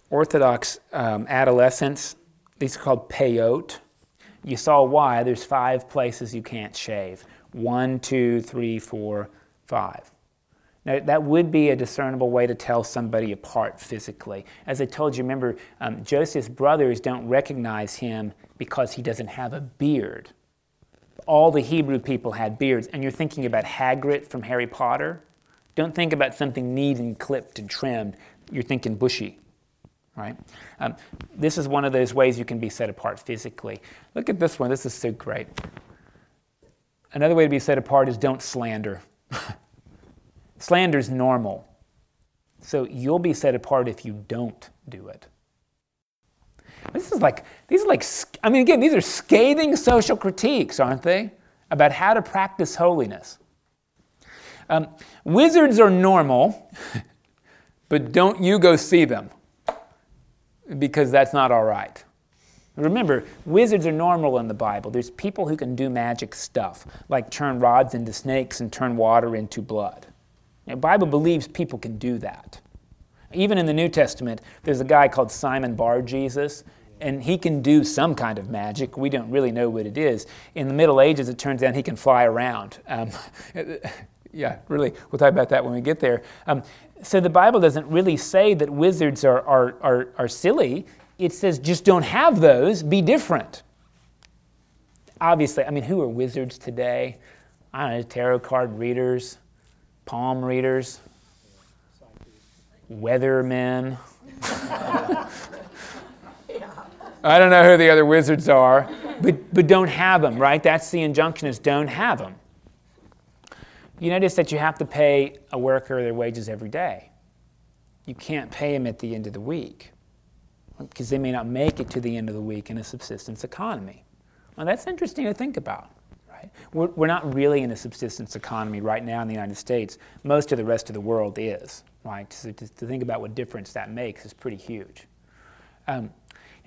Orthodox um, adolescents? These are called peyote. You saw why. There's five places you can't shave. One, two, three, four, five. Now, that would be a discernible way to tell somebody apart physically. As I told you, remember, um, Joseph's brothers don't recognize him because he doesn't have a beard. All the Hebrew people had beards. And you're thinking about Hagrid from Harry Potter. Don't think about something neat and clipped and trimmed. You're thinking bushy, right? Um, this is one of those ways you can be set apart physically. Look at this one. This is so great. Another way to be set apart is don't slander. Slander's normal. So you'll be set apart if you don't do it. This is like, these are like, I mean, again, these are scathing social critiques, aren't they? About how to practice holiness. Um, wizards are normal, but don't you go see them, because that's not all right. Remember, wizards are normal in the Bible. There's people who can do magic stuff, like turn rods into snakes and turn water into blood. The Bible believes people can do that. Even in the New Testament, there's a guy called Simon Bar-Jesus, and he can do some kind of magic. We don't really know what it is. In the Middle Ages, it turns out he can fly around. Um, yeah, really, we'll talk about that when we get there. Um, so the Bible doesn't really say that wizards are, are, are, are silly. It says, just don't have those, be different. Obviously, I mean, who are wizards today? I don't know, tarot card readers, palm readers, weathermen. I don't know who the other wizards are, but, but don't have them, right? That's the injunction, is don't have them. You notice that you have to pay a worker their wages every day. You can't pay them at the end of the week, because they may not make it to the end of the week in a subsistence economy. Well, that's interesting to think about, right? We're, we're not really in a subsistence economy right now in the United States. Most of the rest of the world is, right? So to, to think about what difference that makes is pretty huge. Um,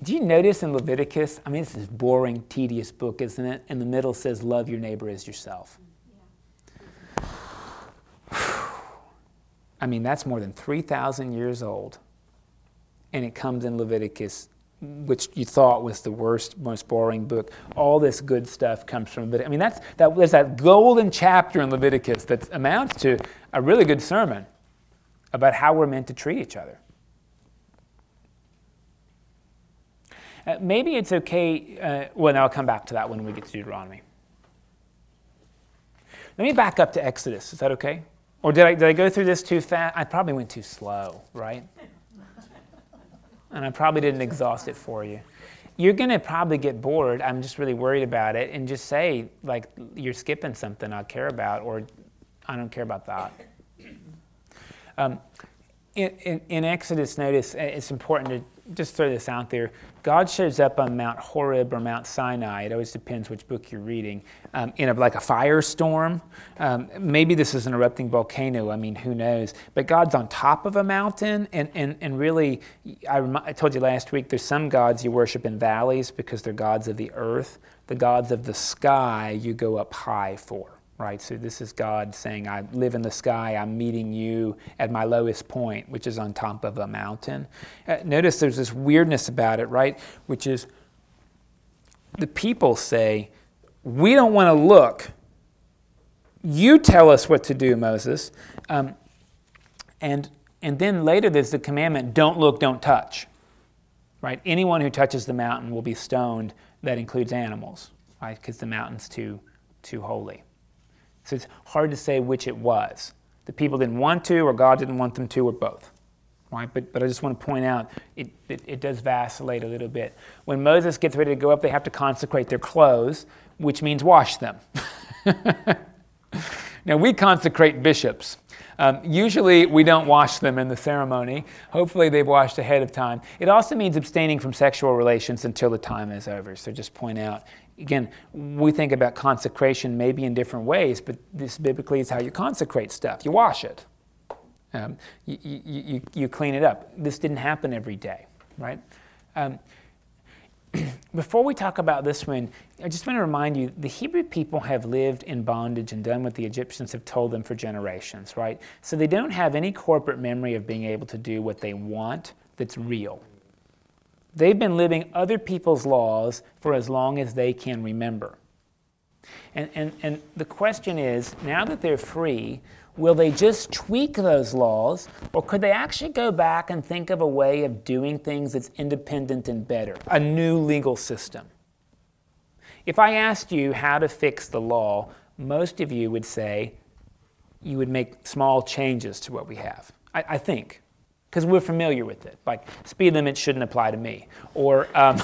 do you notice in Leviticus, I mean, it's this boring, tedious book, isn't it? In the middle says, love your neighbor as yourself. I mean, that's more than three thousand years old. And it comes in Leviticus, which you thought was the worst, most boring book. All this good stuff comes from Leviticus. I mean, that's that, there's that golden chapter in Leviticus that amounts to a really good sermon about how we're meant to treat each other. Uh, maybe it's okay, uh, well, no, I'll come back to that when we get to Deuteronomy. Let me back up to Exodus. Is that okay? Or did I, did I go through this too fast? I probably went too slow, right? And I probably didn't exhaust it for you. You're going to probably get bored. I'm just really worried about it. And just say, like, you're skipping something I care about, or I don't care about that. Um, in, in, in Exodus, notice, it's important to just throw this out there. God shows up on Mount Horeb or Mount Sinai. It always depends which book you're reading. Um, in a, like a firestorm. Um, maybe this is an erupting volcano. I mean, who knows? But God's on top of a mountain. And and, and really, I, rem- I told you last week, there's some gods you worship in valleys because they're gods of the earth. The gods of the sky you go up high for, right? So this is God saying, I live in the sky. I'm meeting you at my lowest point, which is on top of a mountain. Uh, notice there's this weirdness about it, right? Which is the people say, we don't want to look. You tell us what to do, Moses. Um, and and then later there's the commandment, don't look, don't touch, right? Anyone who touches the mountain will be stoned. That includes animals, right? Because the mountain's too too holy. So it's hard to say which it was. The people didn't want to, or God didn't want them to, or both, right? But but I just want to point out, it, it, it does vacillate a little bit. When Moses gets ready to go up, they have to consecrate their clothes, which means wash them. Now, we consecrate bishops. Um, usually, we don't wash them in the ceremony. Hopefully, they've washed ahead of time. It also means abstaining from sexual relations until the time is over. So just point out, again, we think about consecration maybe in different ways, but this biblically is how you consecrate stuff. You wash it. Um, you, you, you, you clean it up. This didn't happen every day, right? Um, Before we talk about this one, I just want to remind you, the Hebrew people have lived in bondage and done what the Egyptians have told them for generations, right? So they don't have any corporate memory of being able to do what they want that's real. They've been living other people's laws for as long as they can remember. And, and, and the question is, now that they're free, will they just tweak those laws, or could they actually go back and think of a way of doing things that's independent and better, a new legal system? If I asked you how to fix the law, most of you would say you would make small changes to what we have, I, I think, because we're familiar with it. Like, speed limit shouldn't apply to me. Or, um,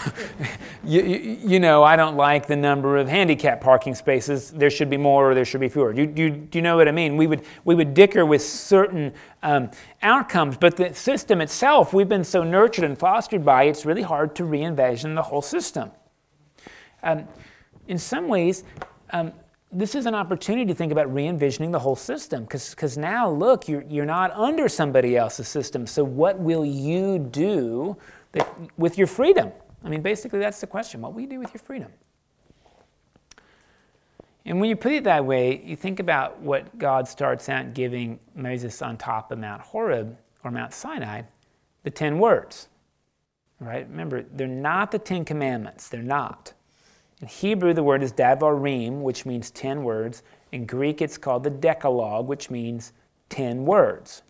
you, you, you know, I don't like the number of handicapped parking spaces. There should be more or there should be fewer. You, you, do you know what I mean? We would we would dicker with certain um, outcomes, but the system itself, we've been so nurtured and fostered by, it's really hard to re-envision the whole system. Um, in some ways, um, this is an opportunity to think about re-envisioning the whole system, because because now, look, you're, you're not under somebody else's system, so what will you do that, with your freedom? I mean, basically, that's the question. What will you do with your freedom? And when you put it that way, you think about what God starts out giving Moses on top of Mount Horeb, or Mount Sinai, the ten words, right? Remember, they're not the Ten Commandments. They're not. In Hebrew, the word is Devarim, which means ten words. In Greek, it's called the Decalogue, which means ten words.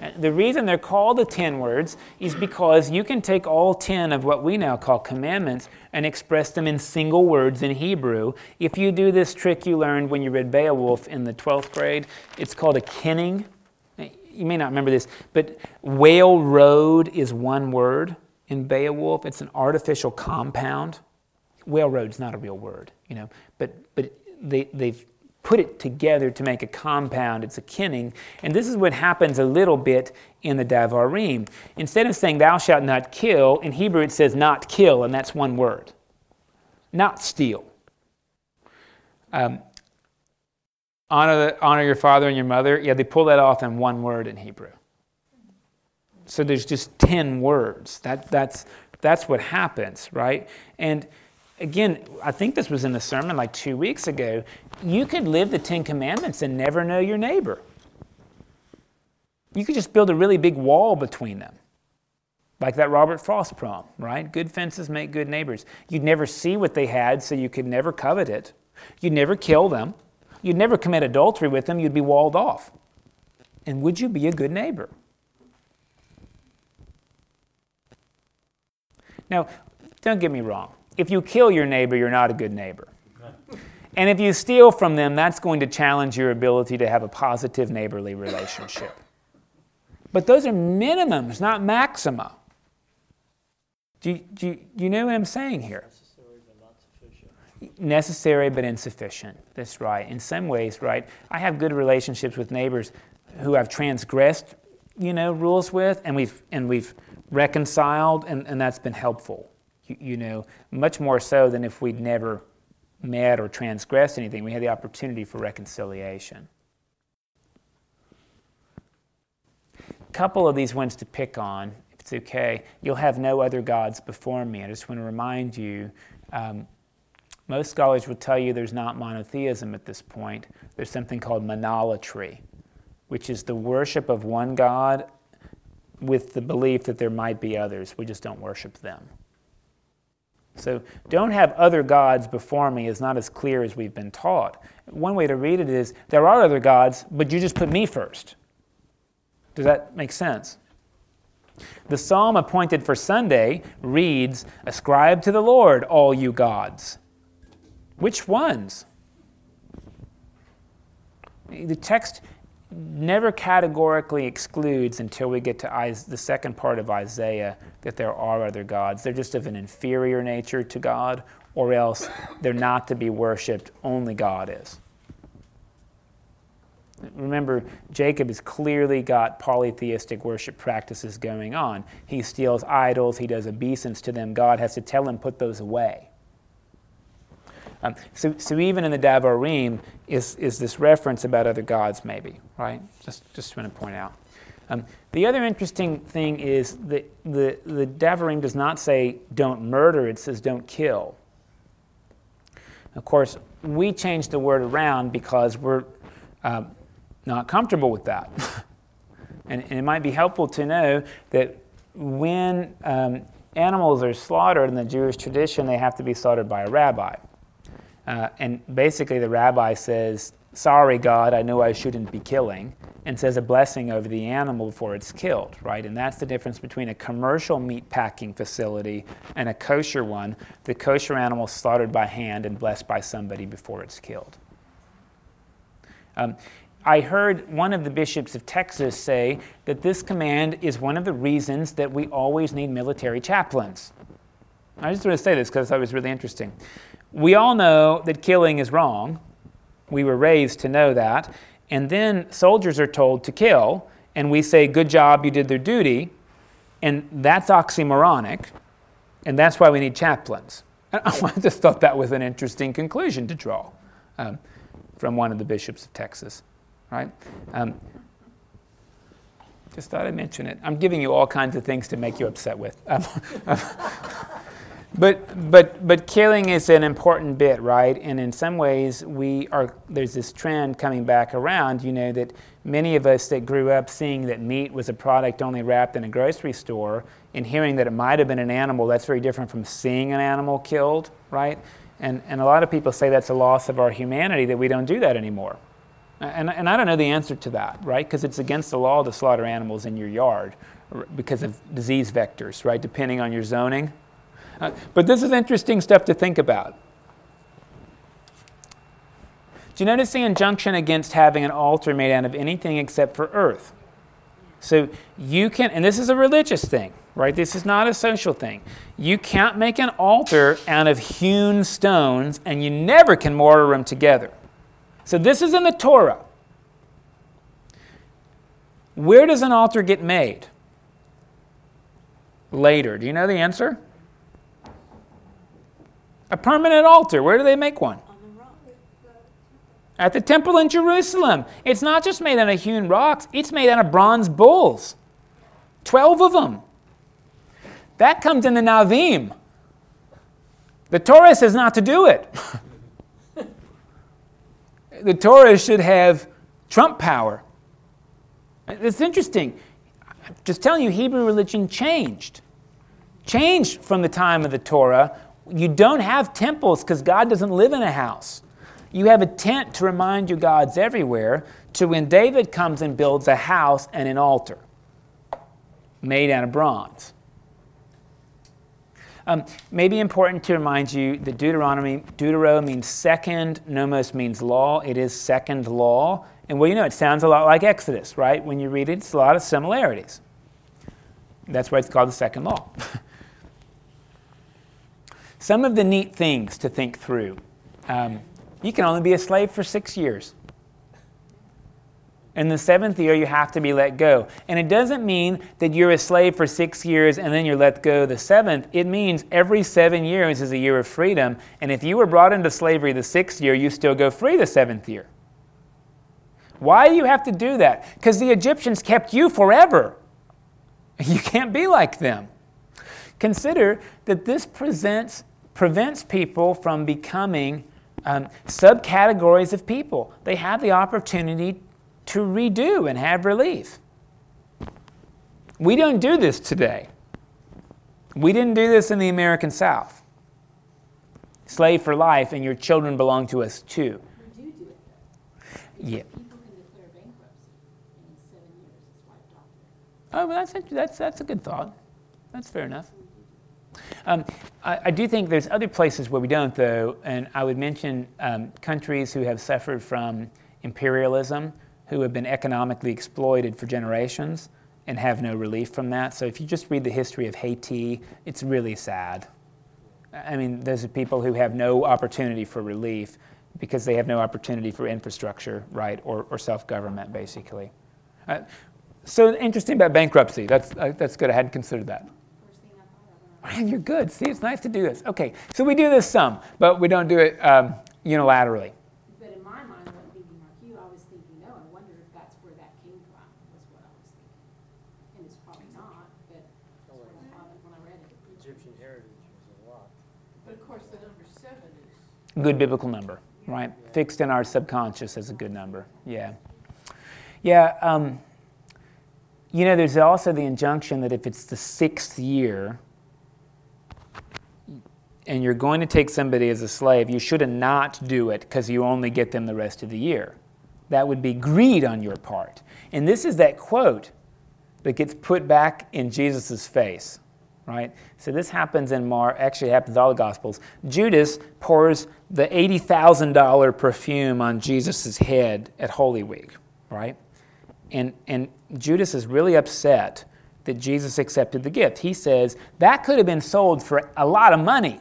And the reason they're called the ten words is because you can take all ten of what we now call commandments and express them in single words in Hebrew. If you do this trick you learned when you read Beowulf in the twelfth grade, it's called a kenning. You may not remember this, but whale road is one word in Beowulf. It's an artificial compound. Railroad's not a real word, you know, but but they, they've put it together to make a compound. It's a kenning. And this is what happens a little bit in the Devarim. Instead of saying, thou shalt not kill, in Hebrew it says not kill, and that's one word. Not steal. Um, honor, the, honor your father and your mother. Yeah, they pull that off in one word in Hebrew. So there's just ten words. That that's that's what happens, right? And again, I think this was in the sermon like two weeks ago. You could live the Ten Commandments and never know your neighbor. You could just build a really big wall between them. Like that Robert Frost poem, right? Good fences make good neighbors. You'd never see what they had, so you could never covet it. You'd never kill them. You'd never commit adultery with them. You'd be walled off. And would you be a good neighbor? Now, don't get me wrong. If you kill your neighbor, you're not a good neighbor. And if you steal from them, that's going to challenge your ability to have a positive neighborly relationship. But those are minimums, not maxima. Do you, do you, do you know what I'm saying here? Necessary but not sufficient. Necessary but insufficient. That's right. In some ways, right, I have good relationships with neighbors who I've transgressed, you know, rules with, and we've, and we've reconciled, and, and that's been helpful. You know, much more so than if we'd never met or transgressed anything. We had the opportunity for reconciliation. A couple of these ones to pick on, if it's okay. You'll have no other gods before me. I just want to remind you, um, most scholars will tell you there's not monotheism at this point. There's something called monolatry, which is the worship of one God with the belief that there might be others. We just don't worship them. So, don't have other gods before me is not as clear as we've been taught. One way to read it is, there are other gods, but you just put me first. Does that make sense? The psalm appointed for Sunday reads, ascribe to the Lord, all you gods. Which ones? The text never categorically excludes until we get to the second part of Isaiah that there are other gods. They're just of an inferior nature to God, or else they're not to be worshipped. Only God is. Remember, Jacob has clearly got polytheistic worship practices going on. He steals idols. He does obeisance to them. God has to tell him, put those away. Um, so, so even in the Devarim is, is this reference about other gods maybe, right? Just just want to point out. Um, the other interesting thing is that the, the Devarim does not say don't murder, it says don't kill. Of course, we change the word around because we're uh, not comfortable with that. and, and it might be helpful to know that when um, animals are slaughtered in the Jewish tradition, they have to be slaughtered by a rabbi. Uh, and basically the rabbi says, sorry, God, I know I shouldn't be killing, and says a blessing over the animal before it's killed, right? And that's the difference between a commercial meat packing facility and a kosher one. The kosher animal is slaughtered by hand and blessed by somebody before it's killed. Um, I heard one of the bishops of Texas say that this command is one of the reasons that we always need military chaplains. I just want to say this because I thought it was really interesting. We all know that killing is wrong. We were raised to know that. And then soldiers are told to kill, and we say, good job, you did their duty, and that's oxymoronic, and that's why we need chaplains. I just thought that was an interesting conclusion to draw um, from one of the bishops of Texas, right? Um, just thought I'd mention it. I'm giving you all kinds of things to make you upset with. But but but killing is an important bit, right? And in some ways, we are. There's this trend coming back around. You know that many of us that grew up seeing that meat was a product only wrapped in a grocery store, and hearing that it might have been an animal, that's very different from seeing an animal killed, right? And and a lot of people say that's a loss of our humanity that we don't do that anymore. And and I don't know the answer to that, right? Because it's against the law to slaughter animals in your yard because of disease vectors, right? Depending on your zoning. Uh, but this is interesting stuff to think about. Do you notice the injunction against having an altar made out of anything except for earth? So you can, and this is a religious thing, right? This is not a social thing. You can't make an altar out of hewn stones, and you never can mortar them together. So this is in the Torah. Where does an altar get made? Later. Do you know the answer? A permanent altar. Where do they make one? On the rock. At the temple in Jerusalem. It's not just made out of hewn rocks. It's made out of bronze bulls. Twelve of them. That comes in the Nevi'im. The Torah says not to do it. The Torah should have trump power. It's interesting. I'm just telling you, Hebrew religion changed. Changed from the time of the Torah. You don't have temples because God doesn't live in a house. You have a tent to remind you God's everywhere to when David comes and builds a house and an altar made out of bronze. Um, maybe important to remind you that Deuteronomy, Deutero means second, nomos means law. It is second law. And well, you know, it sounds a lot like Exodus, right? When you read it, it's a lot of similarities. That's why it's called the second law. Some of the neat things to think through. Um, you can only be a slave for six years. In the seventh year, you have to be let go. And it doesn't mean that you're a slave for six years and then you're let go the seventh. It means every seven years is a year of freedom. And if you were brought into slavery the sixth year, you still go free the seventh year. Why do you have to do that? Because the Egyptians kept you forever. You can't be like them. Consider that this presents prevents people from becoming um, subcategories of people. They have the opportunity to redo and have relief. We don't do this today. We didn't do this in the American South. Slave for life and your children belong to us too. We do do it though. Yeah. People can declare bankruptcy in seven years. It's wiped off. Oh, well, that's, that's, that's a good thought. That's fair enough. Um, I, I do think there's other places where we don't, though, and I would mention um, countries who have suffered from imperialism, who have been economically exploited for generations and have no relief from that. So if you just read the history of Haiti, it's really sad. I mean, those are people who have no opportunity for relief because they have no opportunity for infrastructure, right, or, or self-government, basically. Uh, so interesting about bankruptcy. That's, uh, that's good. I hadn't considered that. Man, you're good. See, it's nice to do this. Okay, so we do this some, but we don't do it um, unilaterally. But in my mind, when thinking like you, I was thinking, no, I wonder if that's where that came from, was what I was But of course, the number seven is a good biblical number, right? Yeah. Fixed in our subconscious as a good number. Yeah. Yeah. Um, you know, there's also the injunction that if it's the sixth year and you're going to take somebody as a slave, you should not do it because you only get them the rest of the year. That would be greed on your part. And this is that quote that gets put back in Jesus' face, right? So this happens in Mark, actually it happens in all the Gospels. Judas pours the eighty thousand dollars perfume on Jesus' head at Holy Week, right? And, and Judas is really upset that Jesus accepted the gift. He says, that could have been sold for a lot of money.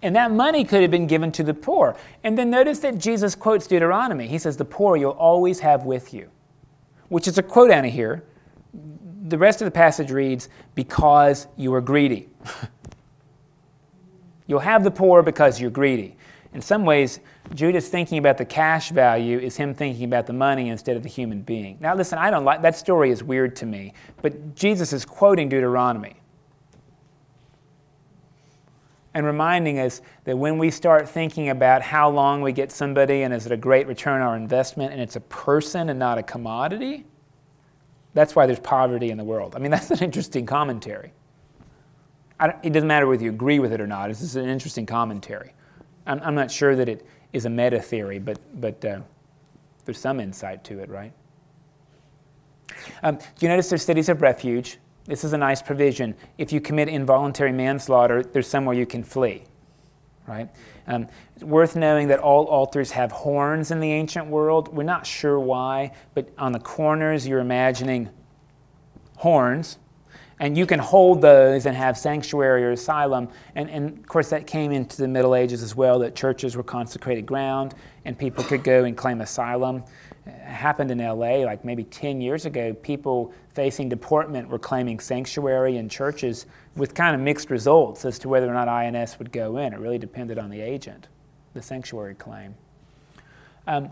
And that money could have been given to the poor. And then notice that Jesus quotes Deuteronomy. He says, the poor you'll always have with you, which is a quote out of here. The rest of the passage reads, because you are greedy. You'll have the poor because you're greedy. In some ways, Judas thinking about the cash value is him thinking about the money instead of the human being. Now listen, I don't like, that story is weird to me, but Jesus is quoting Deuteronomy and reminding us that when we start thinking about how long we get somebody and is it a great return on our investment and it's a person and not a commodity, that's why there's poverty in the world. I mean, that's an interesting commentary. I don't, it doesn't matter whether you agree with it or not. It's just an interesting commentary. I'm, I'm not sure that it is a meta theory, but but uh, there's some insight to it, right? Um, do you notice there's cities of refuge? This is a nice provision. If you commit involuntary manslaughter, there's somewhere you can flee, right? Um, it's worth knowing that all altars have horns in the ancient world. We're not sure why, but on the corners you're imagining horns, and you can hold those and have sanctuary or asylum. And, and of course, that came into the Middle Ages as well, that churches were consecrated ground, and people could go and claim asylum. It happened in L A like maybe ten years ago. People facing deportment were claiming sanctuary in churches with kind of mixed results as to whether or not I N S would go in. It really depended on the agent, the sanctuary claim. Um,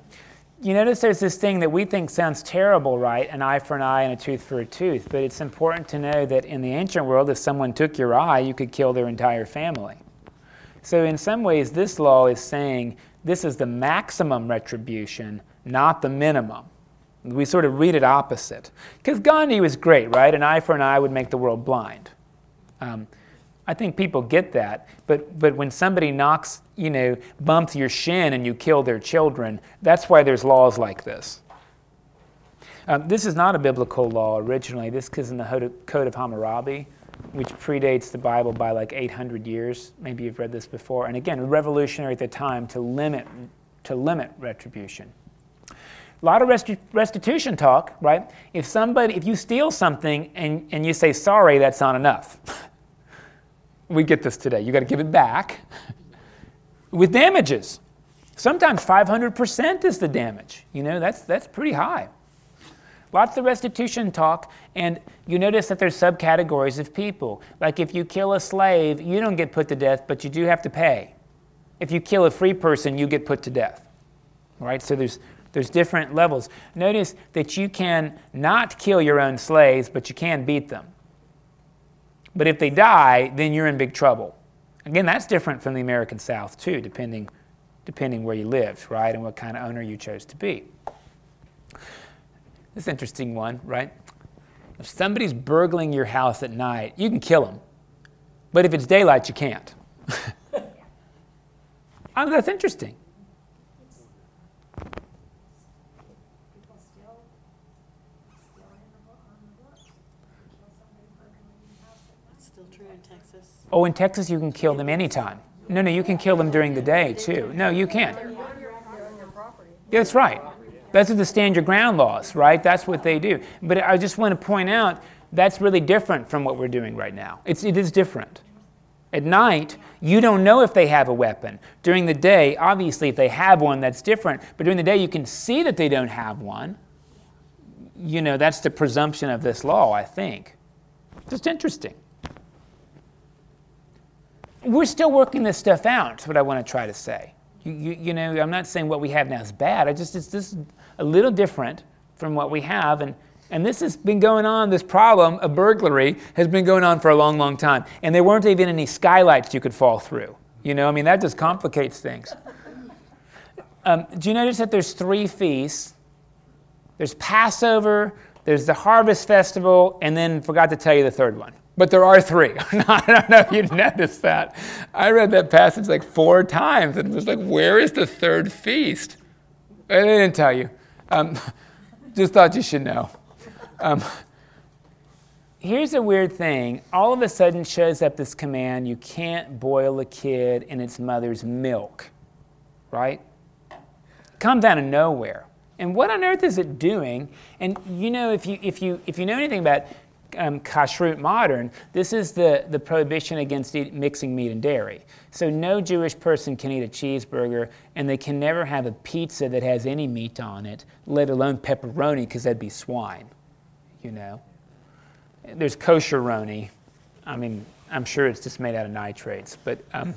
you notice there's this thing that we think sounds terrible, right? An eye for an eye and a tooth for a tooth. But it's important to know that in the ancient world, if someone took your eye, you could kill their entire family. So in some ways, this law is saying this is the maximum retribution, not the minimum. We sort of read it opposite. Because Gandhi was great, right? An eye for an eye would make the world blind. Um, I think people get that, but but when somebody knocks, you know, bumps your shin and you kill their children, that's why there's laws like this. Um, this is not a biblical law originally. This is in the Code of Hammurabi, which predates the Bible by like eight hundred years. Maybe you've read this before. And again, revolutionary at the time to limit to limit retribution. A lot of resti- restitution talk, right? If somebody, if you steal something and, and you say, sorry, that's not enough. We get this today. You got to give it back with damages. Sometimes five hundred percent is the damage. You know, that's that's pretty high. Lots of restitution talk, and you notice that there's subcategories of people. Like if you kill a slave, you don't get put to death, but you do have to pay. If you kill a free person, you get put to death. All right? So there's There's different levels. Notice that you can not kill your own slaves, but you can beat them. But if they die, then you're in big trouble. Again, that's different from the American South, too, depending depending where you lived, right, and what kind of owner you chose to be. This is an interesting one, right? If somebody's burgling your house at night, you can kill them. But if it's daylight, you can't. Oh, that's interesting. Oh, in Texas, you can kill them anytime. No, no, you can kill them during the day, too. No, you can't. That's right. That's what the stand your ground laws, right? That's what they do. But I just want to point out, that's really different from what we're doing right now. It's, it is different. At night, you don't know if they have a weapon. During the day, obviously, if they have one, that's different. But during the day, you can see that they don't have one. You know, that's the presumption of this law, I think. Just interesting. We're still working this stuff out, is what I want to try to say. You, you, you know, I'm not saying what we have now is bad. I just, it's just a little different from what we have. And, and this has been going on, this problem of burglary has been going on for a long, long time. And there weren't even any skylights you could fall through. You know, I mean, that just complicates things. Um, do you notice that there's three feasts? There's Passover, there's the Harvest Festival, and then forgot to tell you the third one. But there are three. I don't know if you noticed that. I read that passage like four times, and it was like, where is the third feast? I didn't tell you. Um, just thought you should know. Um, here's a weird thing. All of a sudden shows up this command, you can't boil a kid in its mother's milk, right? Comes out of nowhere. And what on earth is it doing? And you know, if you if you if you know anything about um, kashrut modern, this is the the prohibition against eat, mixing meat and dairy. So no Jewish person can eat a cheeseburger, and they can never have a pizza that has any meat on it, let alone pepperoni, because that'd be swine. You know, there's kosheroni. I mean, I'm sure it's just made out of nitrates, but um,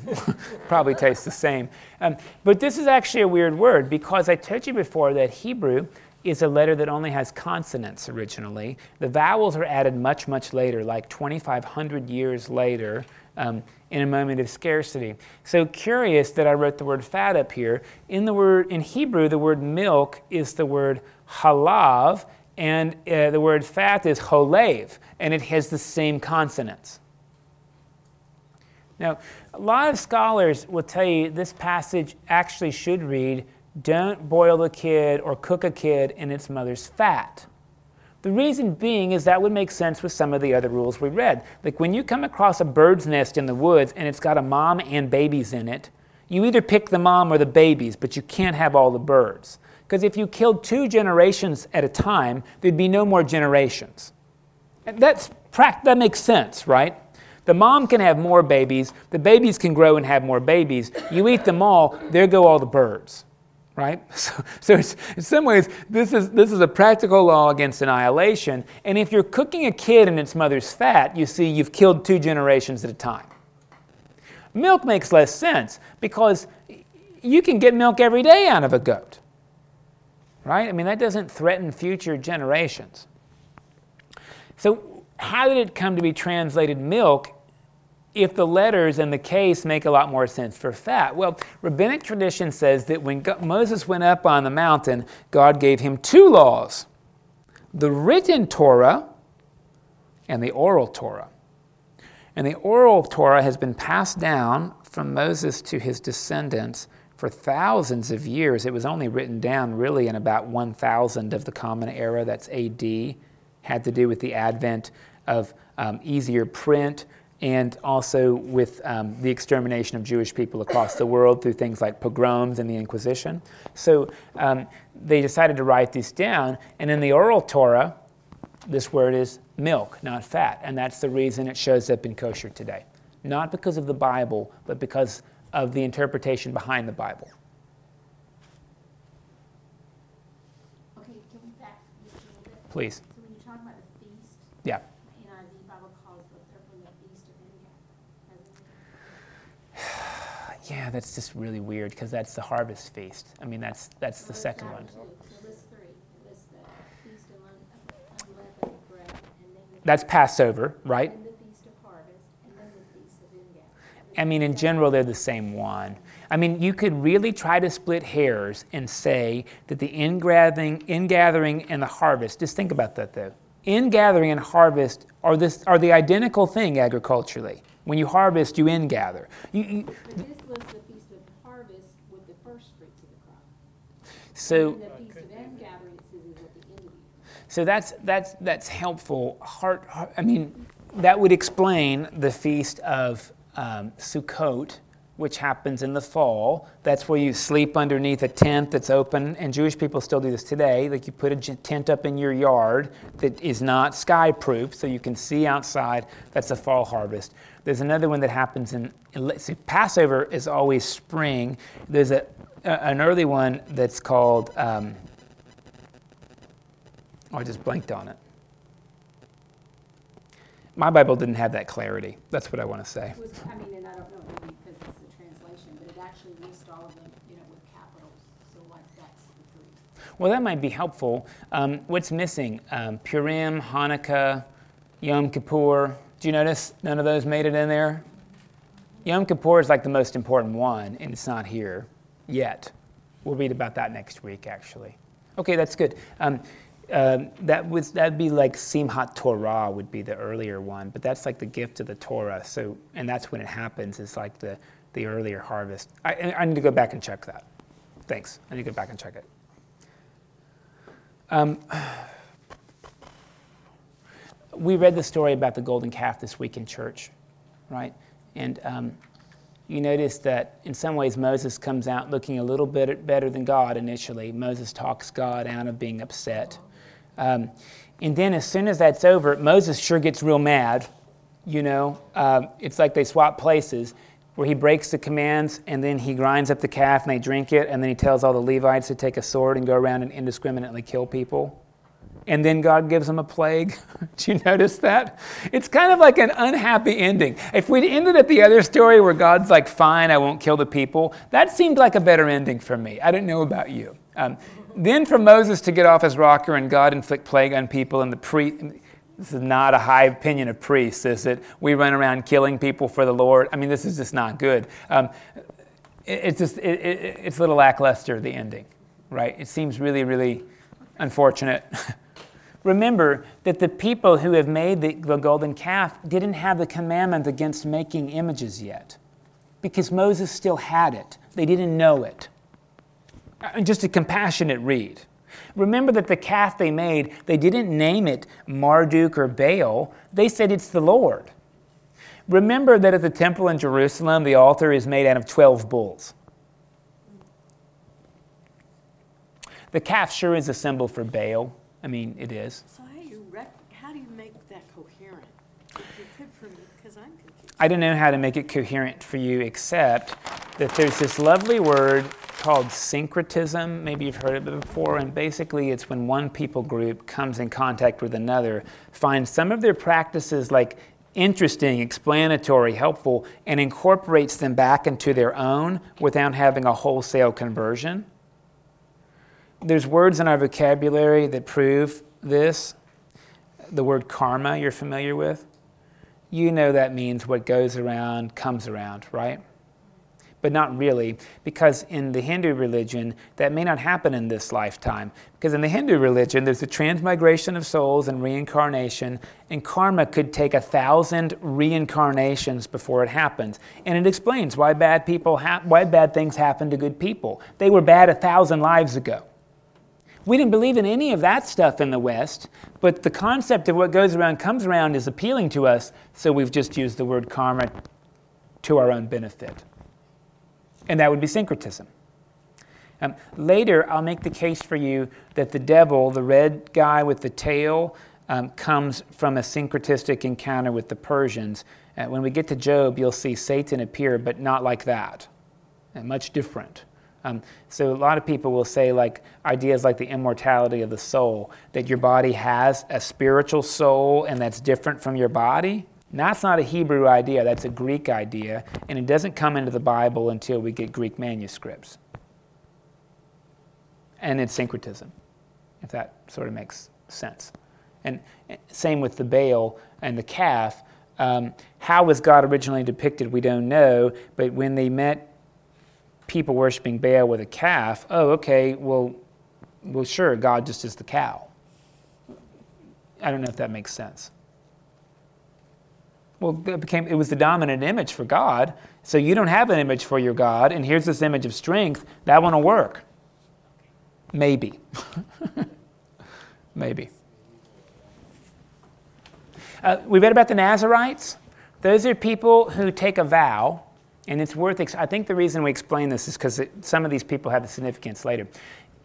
probably tastes the same. Um, but this is actually a weird word, because I told you before that Hebrew is a letter that only has consonants originally. The vowels are added much, much later, like twenty-five hundred years later, um, in a moment of scarcity. So curious that I wrote the word fat up here. In the word in Hebrew, the word milk is the word halav, and uh, the word fat is cholev, and it has the same consonants. Now, a lot of scholars will tell you this passage actually should read, don't boil a kid or cook a kid in its mother's fat. The reason being is that would make sense with some of the other rules we read. Like when you come across a bird's nest in the woods and it's got a mom and babies in it, you either pick the mom or the babies, but you can't have all the birds. Because if you killed two generations at a time, there'd be no more generations. And that's, that makes sense, right? The mom can have more babies, the babies can grow and have more babies. You eat them all, there go all the birds, right? So, so it's, in some ways, this is this is a practical law against annihilation, and if you're cooking a kid in its mother's fat, you see you've killed two generations at a time. Milk makes less sense, because you can get milk every day out of a goat, right? I mean, that doesn't threaten future generations. So, how did it come to be translated milk if the letters and the case make a lot more sense for fat? Well, rabbinic tradition says that when God, Moses went up on the mountain, God gave him two laws, the written Torah and the oral Torah. And the oral Torah has been passed down from Moses to his descendants for thousands of years. It was only written down really in about one thousand of the Common Era, that's A D, had to do with the advent of um, easier print and also with um, the extermination of Jewish people across the world through things like pogroms and the Inquisition. So um, they decided to write this down, and in the oral Torah, this word is milk, not fat, and that's the reason it shows up in kosher today. Not because of the Bible, but because of the interpretation behind the Bible. Okay, can we back just a little bit? Please. Yeah. Yeah, that's just really weird because that's the harvest feast. I mean, that's that's the second one. That's Passover, right? And the feast of harvest, and then the feast of Ingat. I mean, in general, they're the same one. I mean, you could really try to split hairs and say that the ingathering, ingathering, and the harvest. Just think about that, though. Ingathering and harvest are this are the identical thing agriculturally. When you harvest, you ingather. You, you, but this was the feast of harvest with the first fruits of the crop. So and the feast of ingathering is at the end of the year. So that's that's that's helpful. Heart, heart, I mean, that would explain the feast of um, Sukkot, which happens in the fall. That's where you sleep underneath a tent that's open, and Jewish people still do this today. Like you put a tent up in your yard that is not sky-proof, so you can see outside. That's a fall harvest. There's another one that happens in, see, Passover is always spring. There's a, a an early one that's called, um, oh, I just blanked on it. My Bible didn't have that clarity. That's what I want to say. It was, I mean, and I don't know. All of them, you know, with capitals, so like that's the three. Well, that might be helpful. Um, what's missing? Um, Purim, Hanukkah, Yom Kippur. Do you notice none of those made it in there? Yom Kippur is like the most important one, and it's not here yet. We'll read about that next week, actually. Okay, that's good. Um, um, that was that'd be like Simhat Torah would be the earlier one, but that's like the gift of the Torah. So, and that's when it happens. It's like the the earlier harvest. I, I need to go back and check that. Thanks. I need to go back and check it. Um, we read the story about the golden calf this week in church, right? And um, you notice that in some ways Moses comes out looking a little bit better than God initially. Moses talks God out of being upset. Um, and then as soon as that's over, Moses sure gets real mad, you know. Um, it's like they swap places, where he breaks the commands, and then he grinds up the calf, and they drink it, and then he tells all the Levites to take a sword and go around and indiscriminately kill people. And then God gives them a plague. Do you notice that? It's kind of like an unhappy ending. If we'd ended at the other story where God's like, fine, I won't kill the people, that seemed like a better ending for me. I don't know about you. Um, then for Moses to get off his rocker and God inflict plague on people, and the priest... This is not a high opinion of priests, is it? We run around killing people for the Lord. I mean, this is just not good. Um, it, it's just it, it, it's a little lackluster, the ending, right? It seems really, really unfortunate. Remember that the people who have made the, the golden calf didn't have the commandment against making images yet, because Moses still had it. They didn't know it. Just a compassionate read. Remember that the calf they made, they didn't name it Marduk or Baal. They said it's the Lord. Remember that at the temple in Jerusalem, the altar is made out of twelve bulls. The calf sure is a symbol for Baal. I mean, it is. So how do you, rec- how do you make that coherent? If you could for me, because I'm confused. I don't know how to make it coherent for you, except that there's this lovely word called syncretism. Maybe you've heard of it before, and basically it's when one people group comes in contact with another, finds some of their practices like interesting, explanatory, helpful, and incorporates them back into their own without having a wholesale conversion. There's words in our vocabulary that prove this. The word karma you're familiar with. You know that means what goes around comes around, right? But not really, because in the Hindu religion, that may not happen in this lifetime. Because in the Hindu religion, there's the transmigration of souls and reincarnation, and karma could take a thousand reincarnations before it happens. And it explains why bad people, ha- why bad things happen to good people. They were bad a thousand lives ago. We didn't believe in any of that stuff in the West, but the concept of what goes around comes around is appealing to us, so we've just used the word karma to our own benefit. And that would be syncretism. Um, later, I'll make the case for you that the devil, the red guy with the tail, um, comes from a syncretistic encounter with the Persians. Uh, when we get to Job, you'll see Satan appear, but not like that. Uh, much different. Um, so a lot of people will say like ideas like the immortality of the soul, that your body has a spiritual soul and that's different from your body. Now, that's not a Hebrew idea, that's a Greek idea, and it doesn't come into the Bible until we get Greek manuscripts. And it's syncretism, if that sort of makes sense. And same with the Baal and the calf. Um, how was God originally depicted, we don't know, but when they met people worshiping Baal with a calf, oh, okay, well, well, sure, God just is the cow. I don't know if that makes sense. Well, it became it was the dominant image for God. So you don't have an image for your God, and here's this image of strength. That one will work. Maybe. Maybe. Uh, we read about the Nazarites. Those are people who take a vow, and it's worth... Ex- I think the reason we explain this is because some of these people have a significance later.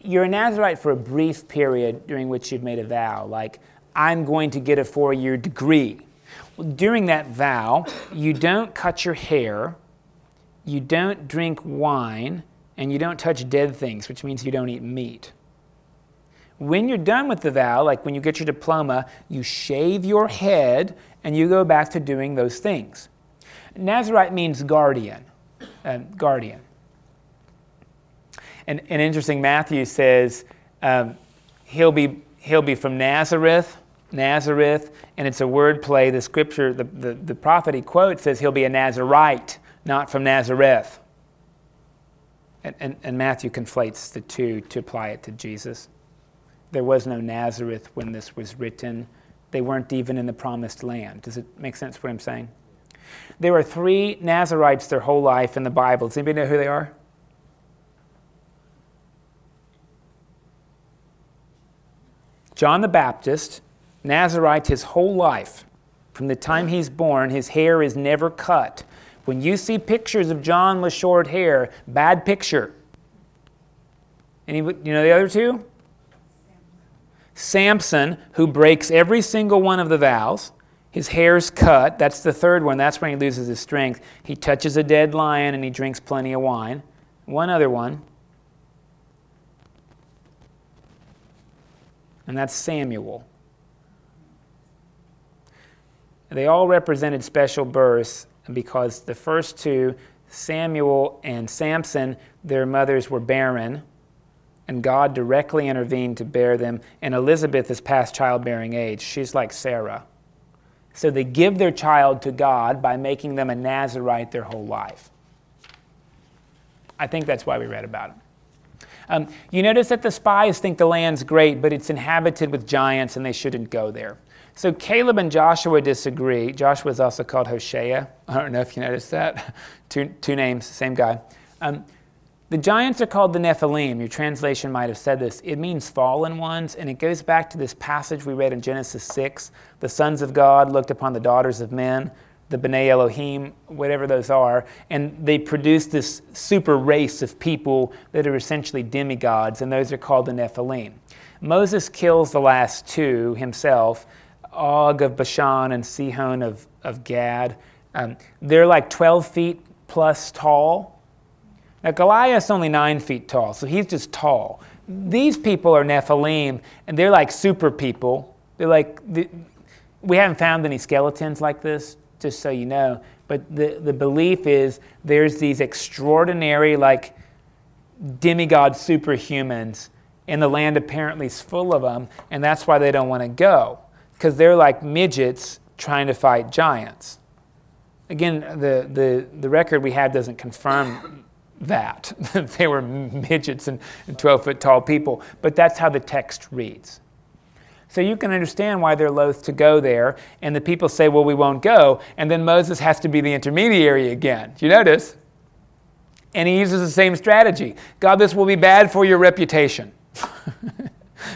You're a Nazarite for a brief period during which you've made a vow, like, I'm going to get a four-year degree. During that vow, you don't cut your hair, you don't drink wine, and you don't touch dead things, which means you don't eat meat. When you're done with the vow, like when you get your diploma, you shave your head and you go back to doing those things. Nazarite means guardian. Uh, guardian. And, and interesting, Matthew says um, he'll be he'll be from Nazareth. Nazareth, and it's a word play. The scripture, the, the, the prophet he quotes says he'll be a Nazarite. not from Nazareth. And, and, and Matthew conflates the two to apply it to Jesus. There was no Nazareth when this was written. They weren't even in the promised land. Does it make sense what I'm saying? There are three Nazarites their whole life in the Bible. Does anybody know who they are? John the Baptist, Nazarite his whole life. From the time he's born, his hair is never cut. When you see pictures of John with short hair, bad picture. Any, you know the other two? Samson, who breaks every single one of the vows. His hair's cut. That's the third one. That's when he loses his strength. He touches a dead lion and he drinks plenty of wine. One other one. And that's Samuel. They all represented special births because the first two, Samuel and Samson, their mothers were barren, and God directly intervened to bear them. And Elizabeth is past childbearing age. She's like Sarah. So they give their child to God by making them a Nazarite their whole life. I think that's why we read about it. Um, you notice that the spies think the land's great, but it's inhabited with giants and they shouldn't go there. So Caleb and Joshua disagree. Joshua is also called Hoshea. I don't know if you noticed that. two, two names, same guy. Um, the giants are called the Nephilim. Your translation might have said this. It means fallen ones, and it goes back to this passage we read in Genesis six. The sons of God looked upon the daughters of men, the B'nai Elohim, whatever those are, and they produce this super race of people that are essentially demigods, and those are called the Nephilim. Moses kills the last two himself, Og of Bashan and Sihon of, of Gad. Um, they're like twelve feet plus tall. Now, Goliath's only nine feet tall, so he's just tall. These people are Nephilim, and they're like super people. They're like, the, we haven't found any skeletons like this, just so you know, but the, the belief is there's these extraordinary, like, demigod superhumans, and the land apparently is full of them, and that's why they don't want to go. Because they're like midgets trying to fight giants. Again, the, the, the record we have doesn't confirm that. They were midgets and twelve-foot-tall people. But that's how the text reads. So you can understand why they're loath to go there. And the people say, well, we won't go. And then Moses has to be the intermediary again. Do you notice? And he uses the same strategy. God, this will be bad for your reputation.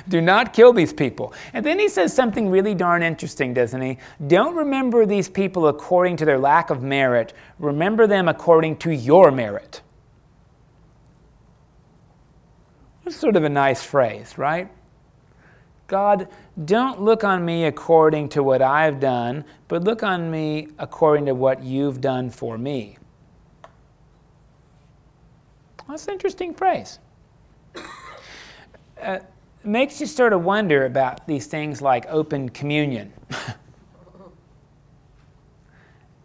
Do not kill these people. And then he says something really darn interesting, doesn't he? Don't remember these people according to their lack of merit. Remember them according to your merit. That's sort of a nice phrase, right? God, don't look on me according to what I've done, but look on me according to what you've done for me. That's an interesting phrase. Uh, makes you sort of wonder about these things like open communion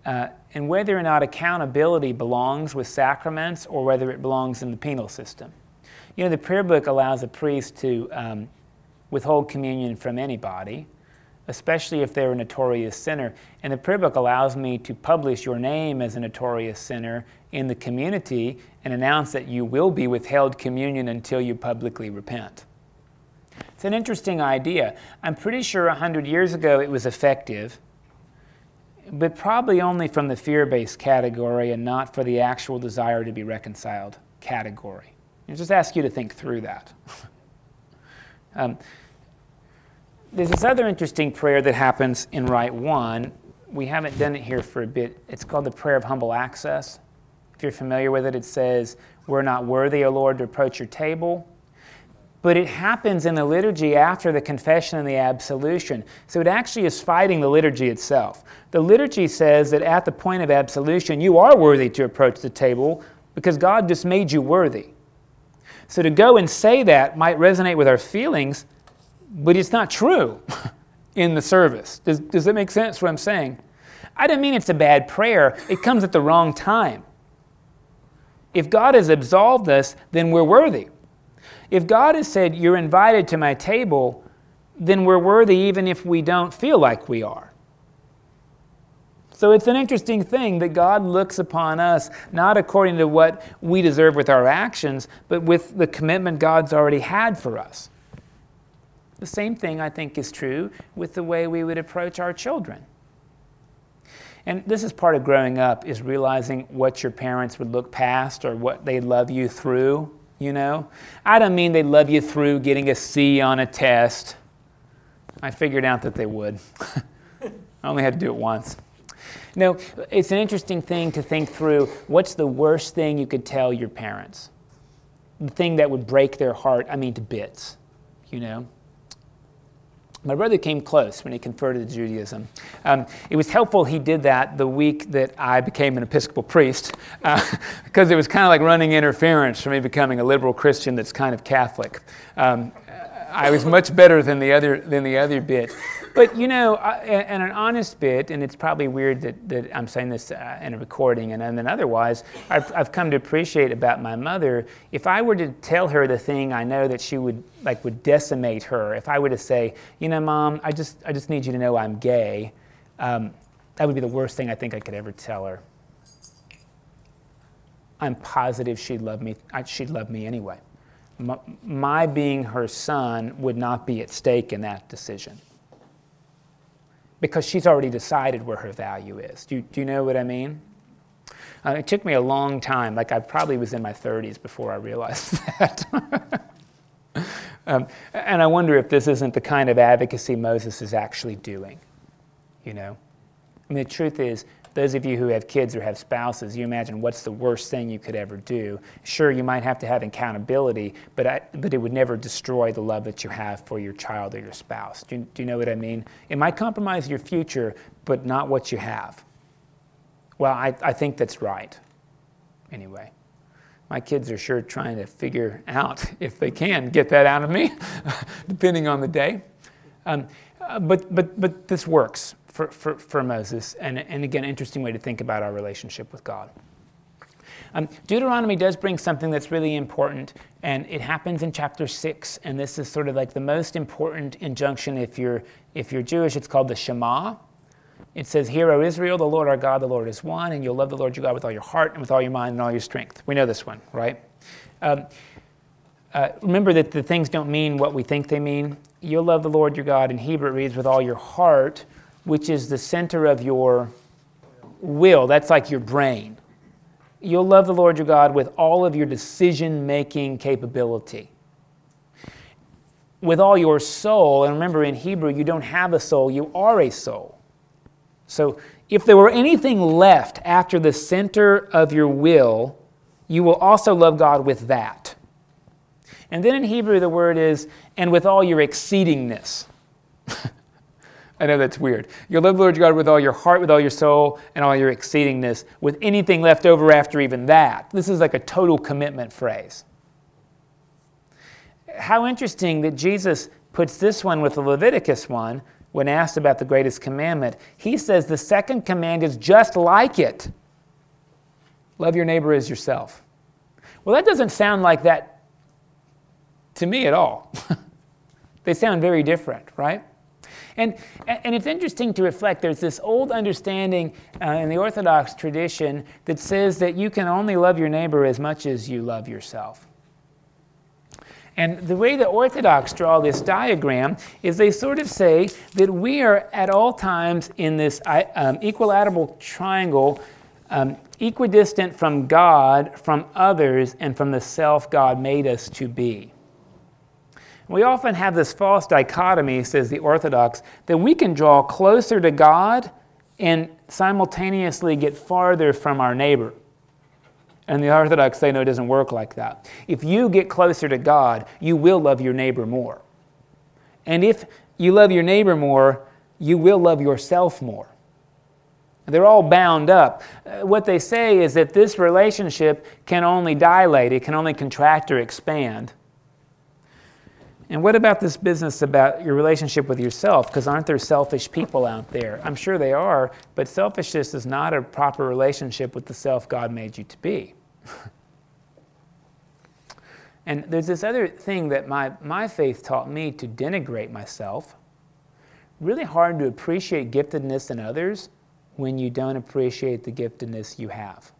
uh, and whether or not accountability belongs with sacraments or whether it belongs in the penal system. You know, the prayer book allows a priest to um, withhold communion from anybody, especially if they're a notorious sinner. And the prayer book allows me to publish your name as a notorious sinner in the community and announce that you will be withheld communion until you publicly repent. It's an interesting idea. I'm pretty sure one hundred years ago it was effective, but probably only from the fear-based category and not for the actual desire to be reconciled category. I just ask you to think through that. um, there's this other interesting prayer that happens in Rite one. We haven't done it here for a bit. It's called the Prayer of Humble Access. If you're familiar with it, it says, "We're not worthy, O Lord, to approach your table." But it happens in the liturgy after the confession and the absolution. So it actually is fighting the liturgy itself. The liturgy says that at the point of absolution, you are worthy to approach the table because God just made you worthy. So to go and say that might resonate with our feelings, but it's not true in the service. Does, does that make sense what I'm saying? I don't mean it's a bad prayer. It comes at the wrong time. If God has absolved us, then we're worthy. If God has said, you're invited to my table, then we're worthy even if we don't feel like we are. So it's an interesting thing that God looks upon us not according to what we deserve with our actions, but with the commitment God's already had for us. The same thing, I think, is true with the way we would approach our children. And this is part of growing up, is realizing what your parents would look past or what they love you through, you know? I don't mean they love you through getting a C on a test. I figured out that they would. I only had to do it once. No, it's an interesting thing to think through. What's the worst thing you could tell your parents? The thing that would break their heart, I mean, to bits, you know? My brother came close when he converted to Judaism. Um, it was helpful he did that the week that I became an Episcopal priest, uh, because it was kind of like running interference for me becoming a liberal Christian that's kind of Catholic. Um, I was much better than the other than the other bit. But, you know, uh, and an honest bit, and it's probably weird that, that I'm saying this uh, in a recording and, and then otherwise, I've, I've come to appreciate about my mother, if I were to tell her the thing I know that she would, like, would decimate her, if I were to say, you know, Mom, I just I just need you to know I'm gay, um, that would be the worst thing I think I could ever tell her. I'm positive she'd love me, she'd love me anyway. My, my being her son would not be at stake in that decision, because she's already decided where her value is. Do you, do you know what I mean? Uh, it took me a long time. Like, I probably was in my thirties before I realized that. um, and I wonder if this isn't the kind of advocacy Moses is actually doing, you know? I mean, the truth is, those of you who have kids or have spouses, you imagine what's the worst thing you could ever do. Sure, you might have to have accountability, but I, but it would never destroy the love that you have for your child or your spouse. Do you, do you know what I mean? It might compromise your future, but not what you have. Well, I, I think that's right. Anyway, my kids are sure trying to figure out if they can get that out of me, depending on the day. Um, uh, but but but this works. For, for, for Moses, and, and again, interesting way to think about our relationship with God. Um, Deuteronomy does bring something that's really important, and it happens in chapter six, and this is sort of like the most important injunction if you're if you're Jewish. It's called the Shema. It says, "Hear, O Israel, the Lord our God, the Lord is one, and you'll love the Lord your God with all your heart and with all your mind and all your strength." We know this one, right? Um, uh, remember that the things don't mean what we think they mean. You'll love the Lord your God, in Hebrew it reads, with all your heart, which is the center of your will. That's like your brain. You'll love the Lord your God with all of your decision-making capability. With all your soul, and remember in Hebrew, you don't have a soul, you are a soul. So if there were anything left after the center of your will, you will also love God with that. And then in Hebrew, the word is, and with all your exceedingness. I know that's weird. You'll love the Lord your God with all your heart, with all your soul, and all your exceedingness, with anything left over after even that. This is like a total commitment phrase. How interesting that Jesus puts this one with the Leviticus one when asked about the greatest commandment. He says the second command is just like it. Love your neighbor as yourself. Well, that doesn't sound like that to me at all. They sound very different, right? And and it's interesting to reflect. There's this old understanding uh, in the Orthodox tradition that says that you can only love your neighbor as much as you love yourself. And the way the Orthodox draw this diagram is they sort of say that we are at all times in this um, equilateral triangle, um, equidistant from God, from others, and from the self God made us to be. We often have this false dichotomy, says the Orthodox, that we can draw closer to God and simultaneously get farther from our neighbor. And the Orthodox say, no, it doesn't work like that. If you get closer to God, you will love your neighbor more. And if you love your neighbor more, you will love yourself more. They're all bound up. Uh, what they say is that this relationship can only dilate, it can only contract or expand. And what about this business about your relationship with yourself? Because aren't there selfish people out there? I'm sure they are, but selfishness is not a proper relationship with the self God made you to be. And there's this other thing that my, my faith taught me to denigrate myself. Really hard to appreciate giftedness in others, when you don't appreciate the giftedness you have.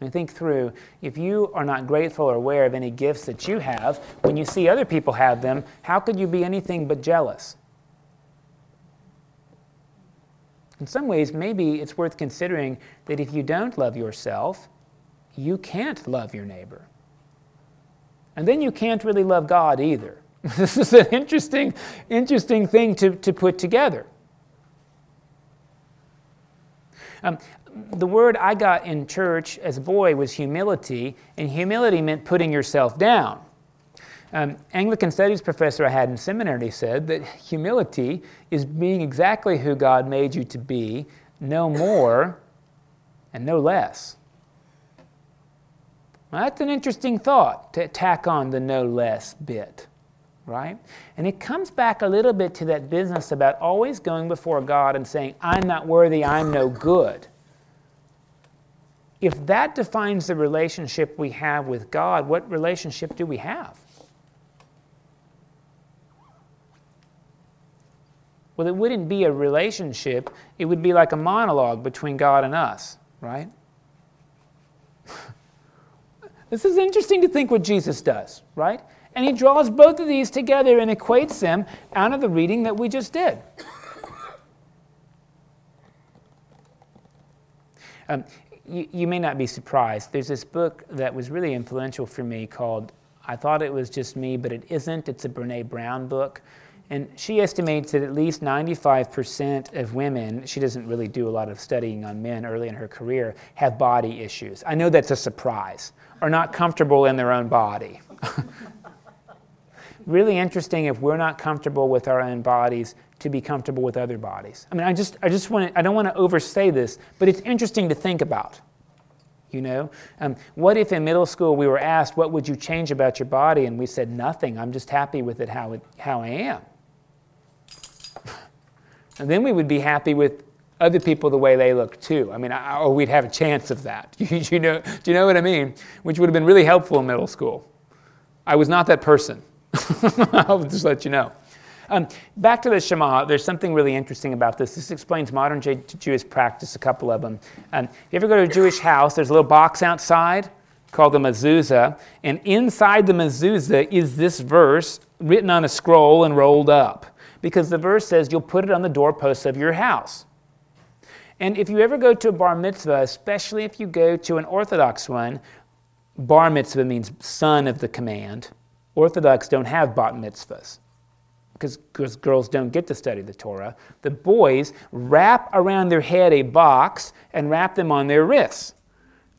And think through, if you are not grateful or aware of any gifts that you have, when you see other people have them, how could you be anything but jealous? In some ways, maybe it's worth considering that if you don't love yourself, you can't love your neighbor. And then you can't really love God either. This is an interesting, interesting thing to, to put together. Um, the word I got in church as a boy was humility, and humility meant putting yourself down. Um, Anglican studies professor I had in seminary said that humility is being exactly who God made you to be, no more and no less. Well, that's an interesting thought, to tack on the no less bit, right? And it comes back a little bit to that business about always going before God and saying, I'm not worthy, I'm no good. If that defines the relationship we have with God, what relationship do we have? Well, it wouldn't be a relationship. It would be like a monologue between God and us, right? This is interesting to think what Jesus does, right? And he draws both of these together and equates them out of the reading that we just did. Um, you, you may not be surprised. There's this book that was really influential for me called, I Thought It Was Just Me, But It Isn't. It's a Brene Brown book. And she estimates that at least ninety-five percent of women, she doesn't really do a lot of studying on men early in her career, have body issues. I know that's a surprise. Are not comfortable in their own body. Really interesting if we're not comfortable with our own bodies to be comfortable with other bodies. I mean, I just I just want to, I don't want to oversay this, but it's interesting to think about. You know, um, what if in middle school we were asked, what would you change about your body? And we said, nothing, I'm just happy with it how it, how I am. And then we would be happy with other people the way they look too. I mean, I, or we'd have a chance of that. you know, do you know what I mean? Which would have been really helpful in middle school. I was not that person. I'll just let you know. Um, back to the Shema, there's something really interesting about this. This explains modern J- Jewish practice, a couple of them. Um, if you ever go to a Jewish house, there's a little box outside called the mezuzah, and inside the mezuzah is this verse written on a scroll and rolled up, because the verse says you'll put it on the doorposts of your house. And if you ever go to a bar mitzvah, especially if you go to an Orthodox one, bar mitzvah means son of the command. Orthodox don't have bat mitzvahs because girls don't get to study the Torah. The boys wrap around their head a box and wrap them on their wrists.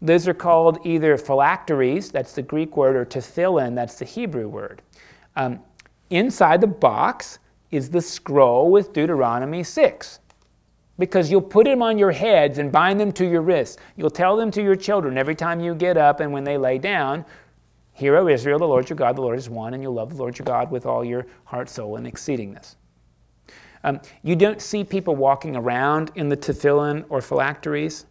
Those are called either phylacteries, that's the Greek word, or tefillin, that's the Hebrew word. Um, inside the box is the scroll with Deuteronomy six. Because you'll put them on your heads and bind them to your wrists. You'll tell them to your children every time you get up and when they lay down, Hear, O Israel, the Lord your God, the Lord is one, and you'll love the Lord your God with all your heart, soul, and exceedingness. Um, you don't see people walking around in the tefillin or phylacteries.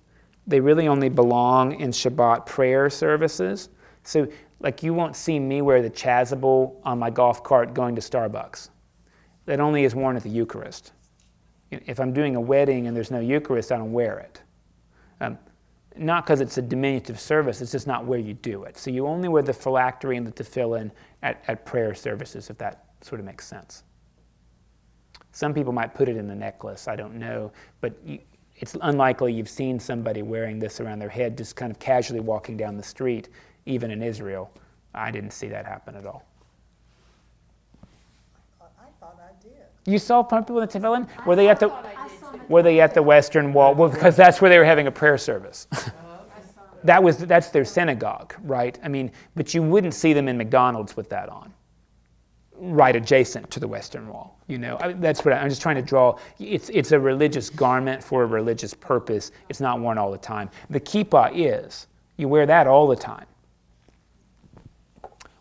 They really only belong in Shabbat prayer services. So, like, you won't see me wear the chasuble on my golf cart going to Starbucks. That only is worn at the Eucharist. If I'm doing a wedding and there's no Eucharist, I don't wear it. Um, not because it's a diminutive service, it's just not where you do it. So you only wear the phylactery and the tefillin at, at prayer services, if that sort of makes sense. Some people might put it in the necklace, I don't know, but you, it's unlikely you've seen somebody wearing this around their head, just kind of casually walking down the street, even in Israel. I didn't see that happen at all. You saw people in the tefillin? Were they at the Were they at the Western Wall? Well, because that's where they were having a prayer service. that was that's their synagogue, right? I mean, but you wouldn't see them in McDonald's with that on, right adjacent to the Western Wall. You know, I, that's what I, I'm just trying to draw. It's it's a religious garment for a religious purpose. It's not worn all the time. The kippah is. You wear that all the time.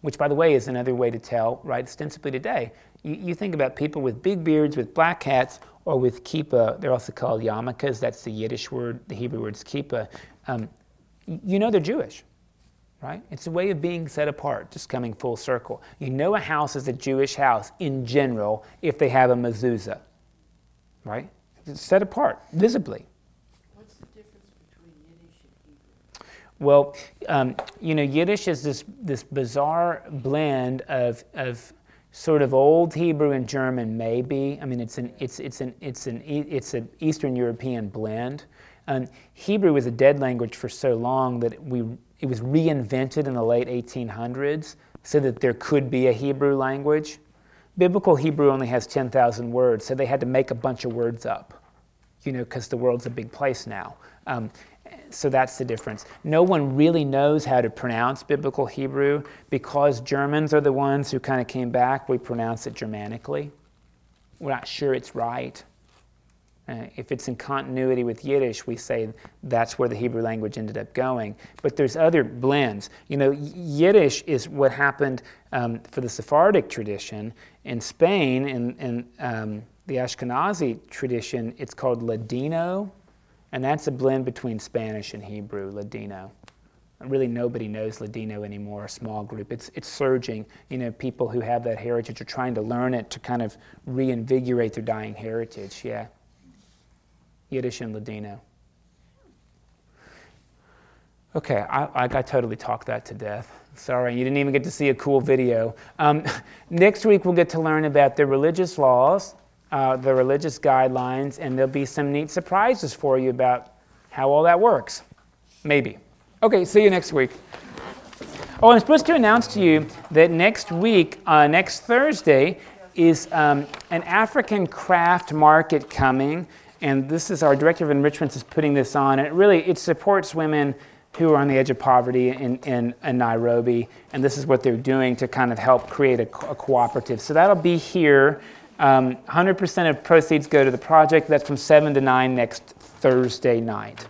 Which, by the way, is another way to tell, right? Ostensibly today. You, you think about people with big beards, with black hats, or with kippah. They're also called yarmulkes. That's the Yiddish word. The Hebrew word is kippah. Um, you know they're Jewish, right? It's a way of being set apart, just coming full circle. You know a house is a Jewish house in general if they have a mezuzah, right? It's set apart, visibly. Well, um, you know, Yiddish is this this bizarre blend of of sort of old Hebrew and German, maybe. I mean, it's an it's it's an it's an it's an Eastern European blend. Um, Hebrew was a dead language for so long that we it was reinvented in the late eighteen hundreds so that there could be a Hebrew language. Biblical Hebrew only has ten thousand words, so they had to make a bunch of words up, you know, because the world's a big place now. Um, so that's the difference. No one really knows how to pronounce Biblical Hebrew because Germans are the ones who kind of came back. We pronounce it Germanically. We're not sure it's right. Uh, if it's in continuity with Yiddish, we say that's where the Hebrew language ended up going. But there's other blends. You know, Yiddish is what happened um, for the Sephardic tradition. In Spain, in, in um, the Ashkenazi tradition, it's called Ladino, and that's a blend between Spanish and Hebrew, Ladino. Really nobody knows Ladino anymore, a small group. It's it's surging. You know, people who have that heritage are trying to learn it to kind of reinvigorate their dying heritage, yeah. Yiddish and Ladino. Okay, I, I I totally talked that to death. Sorry, you didn't even get to see a cool video. Um, next week we'll get to learn about the religious laws, uh, the religious guidelines, and there'll be some neat surprises for you about how all that works. Maybe. Okay, see you next week. Oh, I'm supposed to announce to you that next week, uh, next Thursday, is um, an African craft market coming. And this is our Director of Enrichments is putting this on, and it really it supports women who are on the edge of poverty in, in, in Nairobi, and this is what they're doing to kind of help create a, co- a cooperative. So that'll be here. Um, one hundred percent of proceeds go to the project. That's from seven to nine next Thursday night.